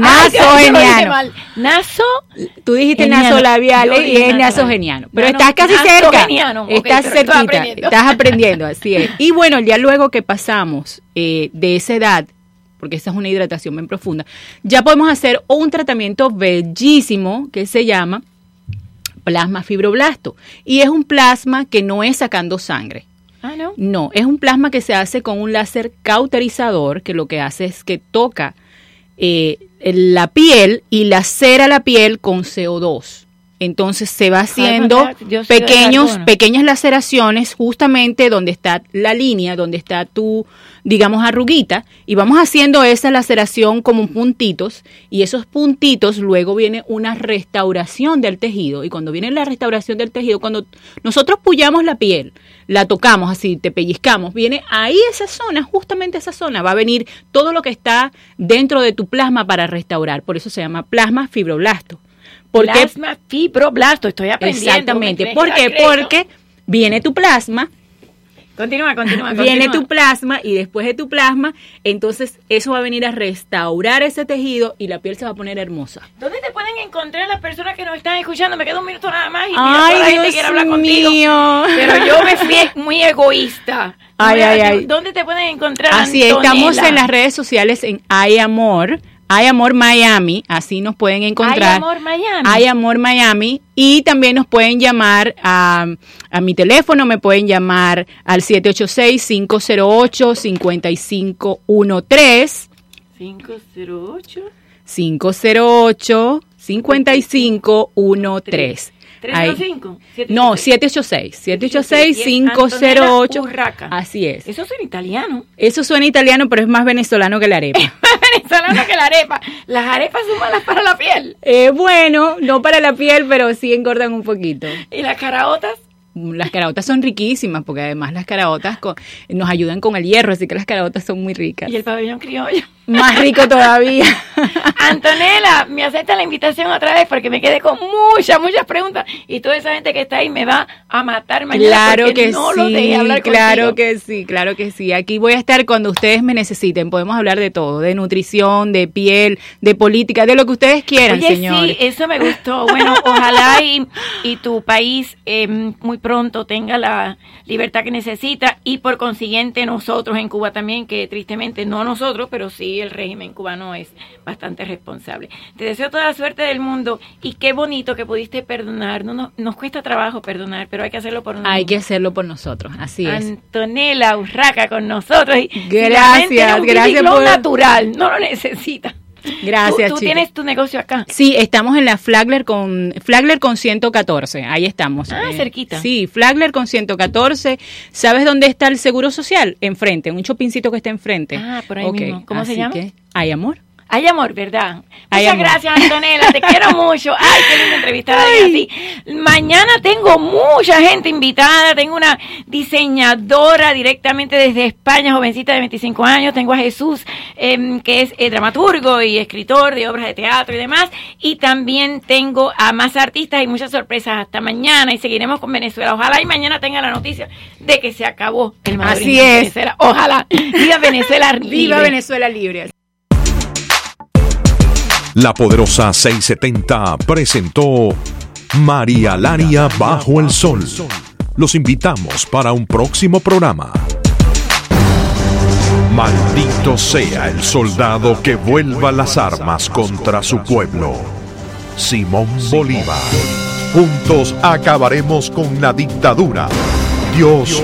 Tú dijiste nasolabiales y es nasogeniano. Pero estás casi cerca. Estás cerquita, estás aprendiendo, así es. Y bueno, ya luego que pasamos de esa edad, porque esa es una hidratación bien profunda, ya podemos hacer un tratamiento bellísimo que se llama plasma fibroblasto. Y es un plasma que no es sacando sangre. No, es un plasma que se hace con un láser cauterizador, que lo que hace es que toca la piel y lacera la piel con CO2. Entonces se va haciendo pequeñas laceraciones justamente donde está la línea, donde está tu, digamos, arruguita, y vamos haciendo esa laceración como puntitos, y esos puntitos luego viene una restauración del tejido, y cuando viene la restauración del tejido, cuando nosotros puyamos la piel, la tocamos así, te pellizcamos, viene ahí esa zona, justamente esa zona, va a venir todo lo que está dentro de tu plasma para restaurar, por eso se llama plasma fibroblasto. Plasma fibroblasto, estoy aprendiendo. Exactamente, ¿por qué? Porque viene tu plasma. Continúa. Viene tu plasma y después de tu plasma, entonces eso va a venir a restaurar ese tejido y la piel se va a poner hermosa. ¿Dónde te pueden encontrar las personas que nos están escuchando? Me queda un minuto nada más y mira, toda la gente quiere hablar contigo. Pero yo me fui muy egoísta. ¿Dónde te pueden encontrar, Así Antonella? Estamos en las redes sociales en Hay Amor. Hay Amor Miami, así nos pueden encontrar. Hay Amor Miami. Y también nos pueden llamar a mi teléfono, me pueden llamar al 786-508-5513. 508-5513. 385. 786-508. Urraca. Así es. Eso suena italiano. Pero es más venezolano que la arepa. Las arepas son malas para la piel. Bueno, no para la piel, pero sí engordan un poquito. ¿Y las caraotas? Las caraotas son riquísimas, porque además las caraotas nos ayudan con el hierro, así que las caraotas son muy ricas. Y el pabellón criollo. Más rico todavía. Antonella, me acepta la invitación otra vez porque me quedé con muchas preguntas y toda esa gente que está ahí me va a matar mañana. Claro que sí. Aquí voy a estar cuando ustedes me necesiten. Podemos hablar de todo, de nutrición, de piel, de política, de lo que ustedes quieran, señor. Sí, eso me gustó. Bueno, ojalá y tu país muy pronto tenga la libertad que necesita y por consiguiente nosotros en Cuba también, que tristemente no nosotros, pero sí ahí el régimen cubano es bastante responsable. Te deseo toda la suerte del mundo y qué bonito que pudiste perdonar. Nos cuesta trabajo perdonar, pero hay que hacerlo por nosotros. Hay que hacerlo por nosotros, así es. Antonella Urraca con nosotros. Gracias, gracias por... natural, no lo necesita. Gracias, ¿Tú tienes tu negocio acá? Sí, estamos en la Flagler con 114, ahí estamos. Ah, cerquita. Sí, Flagler con 114. ¿Sabes dónde está el Seguro Social? Enfrente, un chopincito que está enfrente. Ah, por ahí mismo. ¿Cómo se llama? Hay Amor. Hay Amor, ¿verdad? Hay Muchas amor. Gracias, Antonella, te quiero mucho. Ay, qué linda entrevistada. Así. Mañana tengo mucha gente invitada. Tengo una diseñadora directamente desde España, jovencita de 25 años. Tengo a Jesús, que es dramaturgo y escritor de obras de teatro y demás. Y también tengo a más artistas y muchas sorpresas hasta mañana. Y seguiremos con Venezuela. Ojalá y mañana tenga la noticia de que se acabó el Madrid. Así es. Venezuela. Ojalá. Viva Venezuela libre. Viva Venezuela libre. La Poderosa 670 presentó María Laria Bajo el Sol. Los invitamos para un próximo programa. Maldito sea el soldado que vuelva las armas contra su pueblo. Simón Bolívar. Juntos acabaremos con la dictadura. Dios